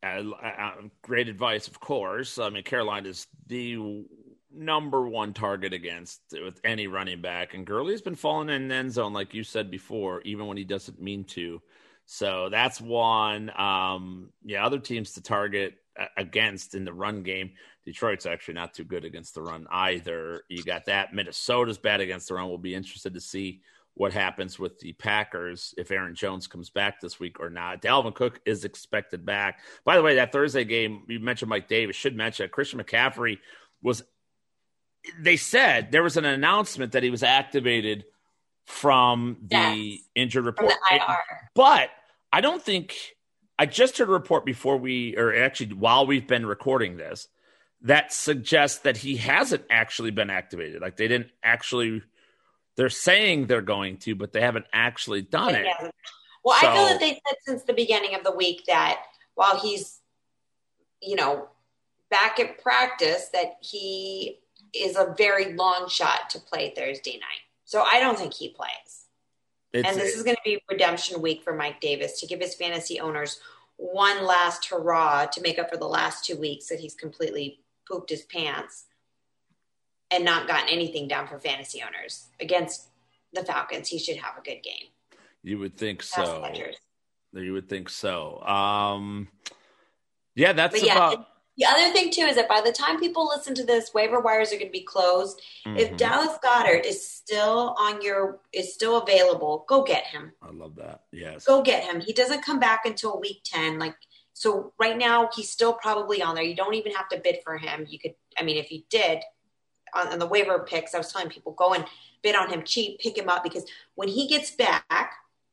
Uh, uh, great advice, of course. I mean, Carolina is the number one target against with any running back, and Gurley's been falling in the end zone, like you said before, even when he doesn't mean to. So that's one. Um, yeah, other teams to target against in the run game. Detroit's actually not too good against the run either. You got that. Minnesota's bad against the run. We'll be interested to see what happens with the Packers if Aaron Jones comes back this week or not. Dalvin Cook is expected back. By the way, that Thursday game, you mentioned Mike Davis, should mention Christian McCaffrey was, they said there was an announcement that he was activated from the yes, injured report. From the I R. But I don't think, I just heard a report before we, or actually while we've been recording this, that suggests that he hasn't actually been activated. Like they didn't actually They're saying they're going to, but they haven't actually done it. Yeah. Well, so, I feel that they said since the beginning of the week that while he's, you know, back at practice, that he is a very long shot to play Thursday night. So I don't think he plays. And this it, is going to be redemption week for Mike Davis to give his fantasy owners one last hurrah to make up for the last two weeks that he's completely pooped his pants and not gotten anything down for fantasy owners. Against the Falcons, he should have a good game. You would think so. You would think so. Um, yeah, that's yeah, about. The other thing, too, is that by the time people listen to this, waiver wires are going to be closed. Mm-hmm. If Dallas Goedert is still on your is still available, go get him. I love that. Yes. Go get him. He doesn't come back until week ten. Like, so right now, he's still probably on there. You don't even have to bid for him. You could, I mean, if you did on, on the waiver picks, I was telling people, go and bid on him cheap, pick him up, because when he gets back,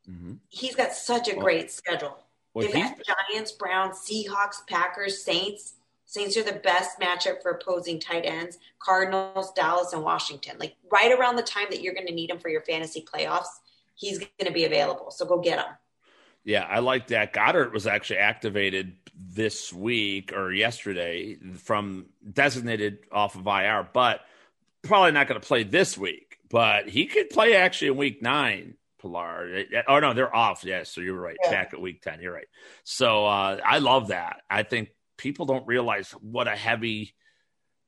mm-hmm. he's got such a well, great schedule. Well, They've got Giants, Browns, Seahawks, Packers, Saints. Saints are the best matchup for opposing tight ends. Cardinals, Dallas, and Washington. Like, right around the time that you're going to need him for your fantasy playoffs, he's going to be available. So go get him. Yeah, I like that. Goddard was actually activated this week or yesterday from designated off of I R, but probably not going to play this week. But he could play actually in week nine. Pilar. Oh, no, they're off. Yeah, so you're right. Yeah. Back at week ten. You're right. So uh, I love that. I think people don't realize what a heavy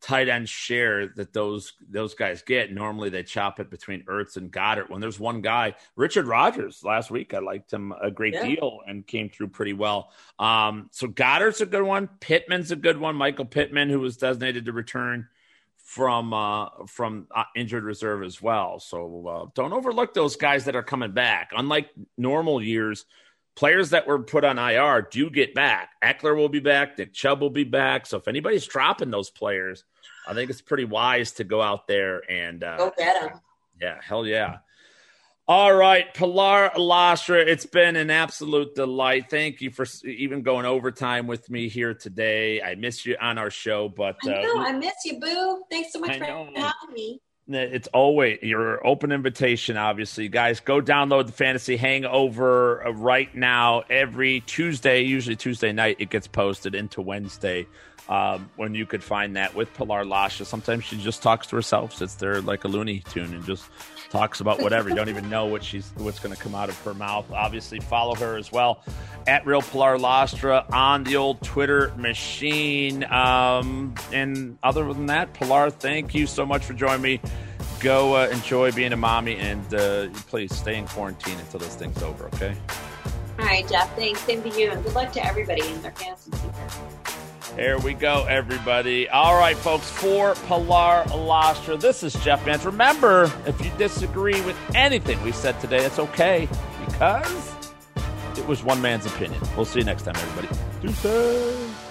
tight end share that those those guys get. Normally they chop it between Ertz and Goddard. When there's one guy, Richard Rodgers, last week, I liked him a great yeah. deal and came through pretty well. Um, so Goddard's a good one. Pittman's a good one. Michael Pittman, who was designated to return from uh, from uh, injured reserve as well. So uh, don't overlook those guys that are coming back. Unlike normal years, players that were put on I R do get back. Eckler will be back. Nick Chubb will be back. So if anybody's dropping those players, I think it's pretty wise to go out there and uh, go get them. Yeah, hell yeah. All right, Pilar Lastra, it's been an absolute delight. Thank you for even going overtime with me here today. I miss you on our show, but uh, I know I miss you, boo. Thanks so much I for know. having me. It's always your open invitation, obviously. Guys, go download the Fantasy Hangover right now. Every Tuesday, usually Tuesday night, it gets posted into Wednesday um, when you could find that with Pilar Lastra. Sometimes she just talks to herself, sits there like a Looney Tune and just talks about whatever. You don't even know what she's what's going to come out of her mouth. Obviously, follow her as well at Real Pilar Lastra on the old Twitter machine. Um, and other than that, Pilar, thank you so much for joining me. Go uh, enjoy being a mommy, and uh, please stay in quarantine until this thing's over, okay? All right, Jeff. Thanks. Same to you, and good luck to everybody in their fantasy season. There we go, everybody. All right, folks, for Pilar Lastra, this is Jeff Mans. Remember, if you disagree with anything we said today, it's okay, because it was one man's opinion. We'll see you next time, everybody. Deuces.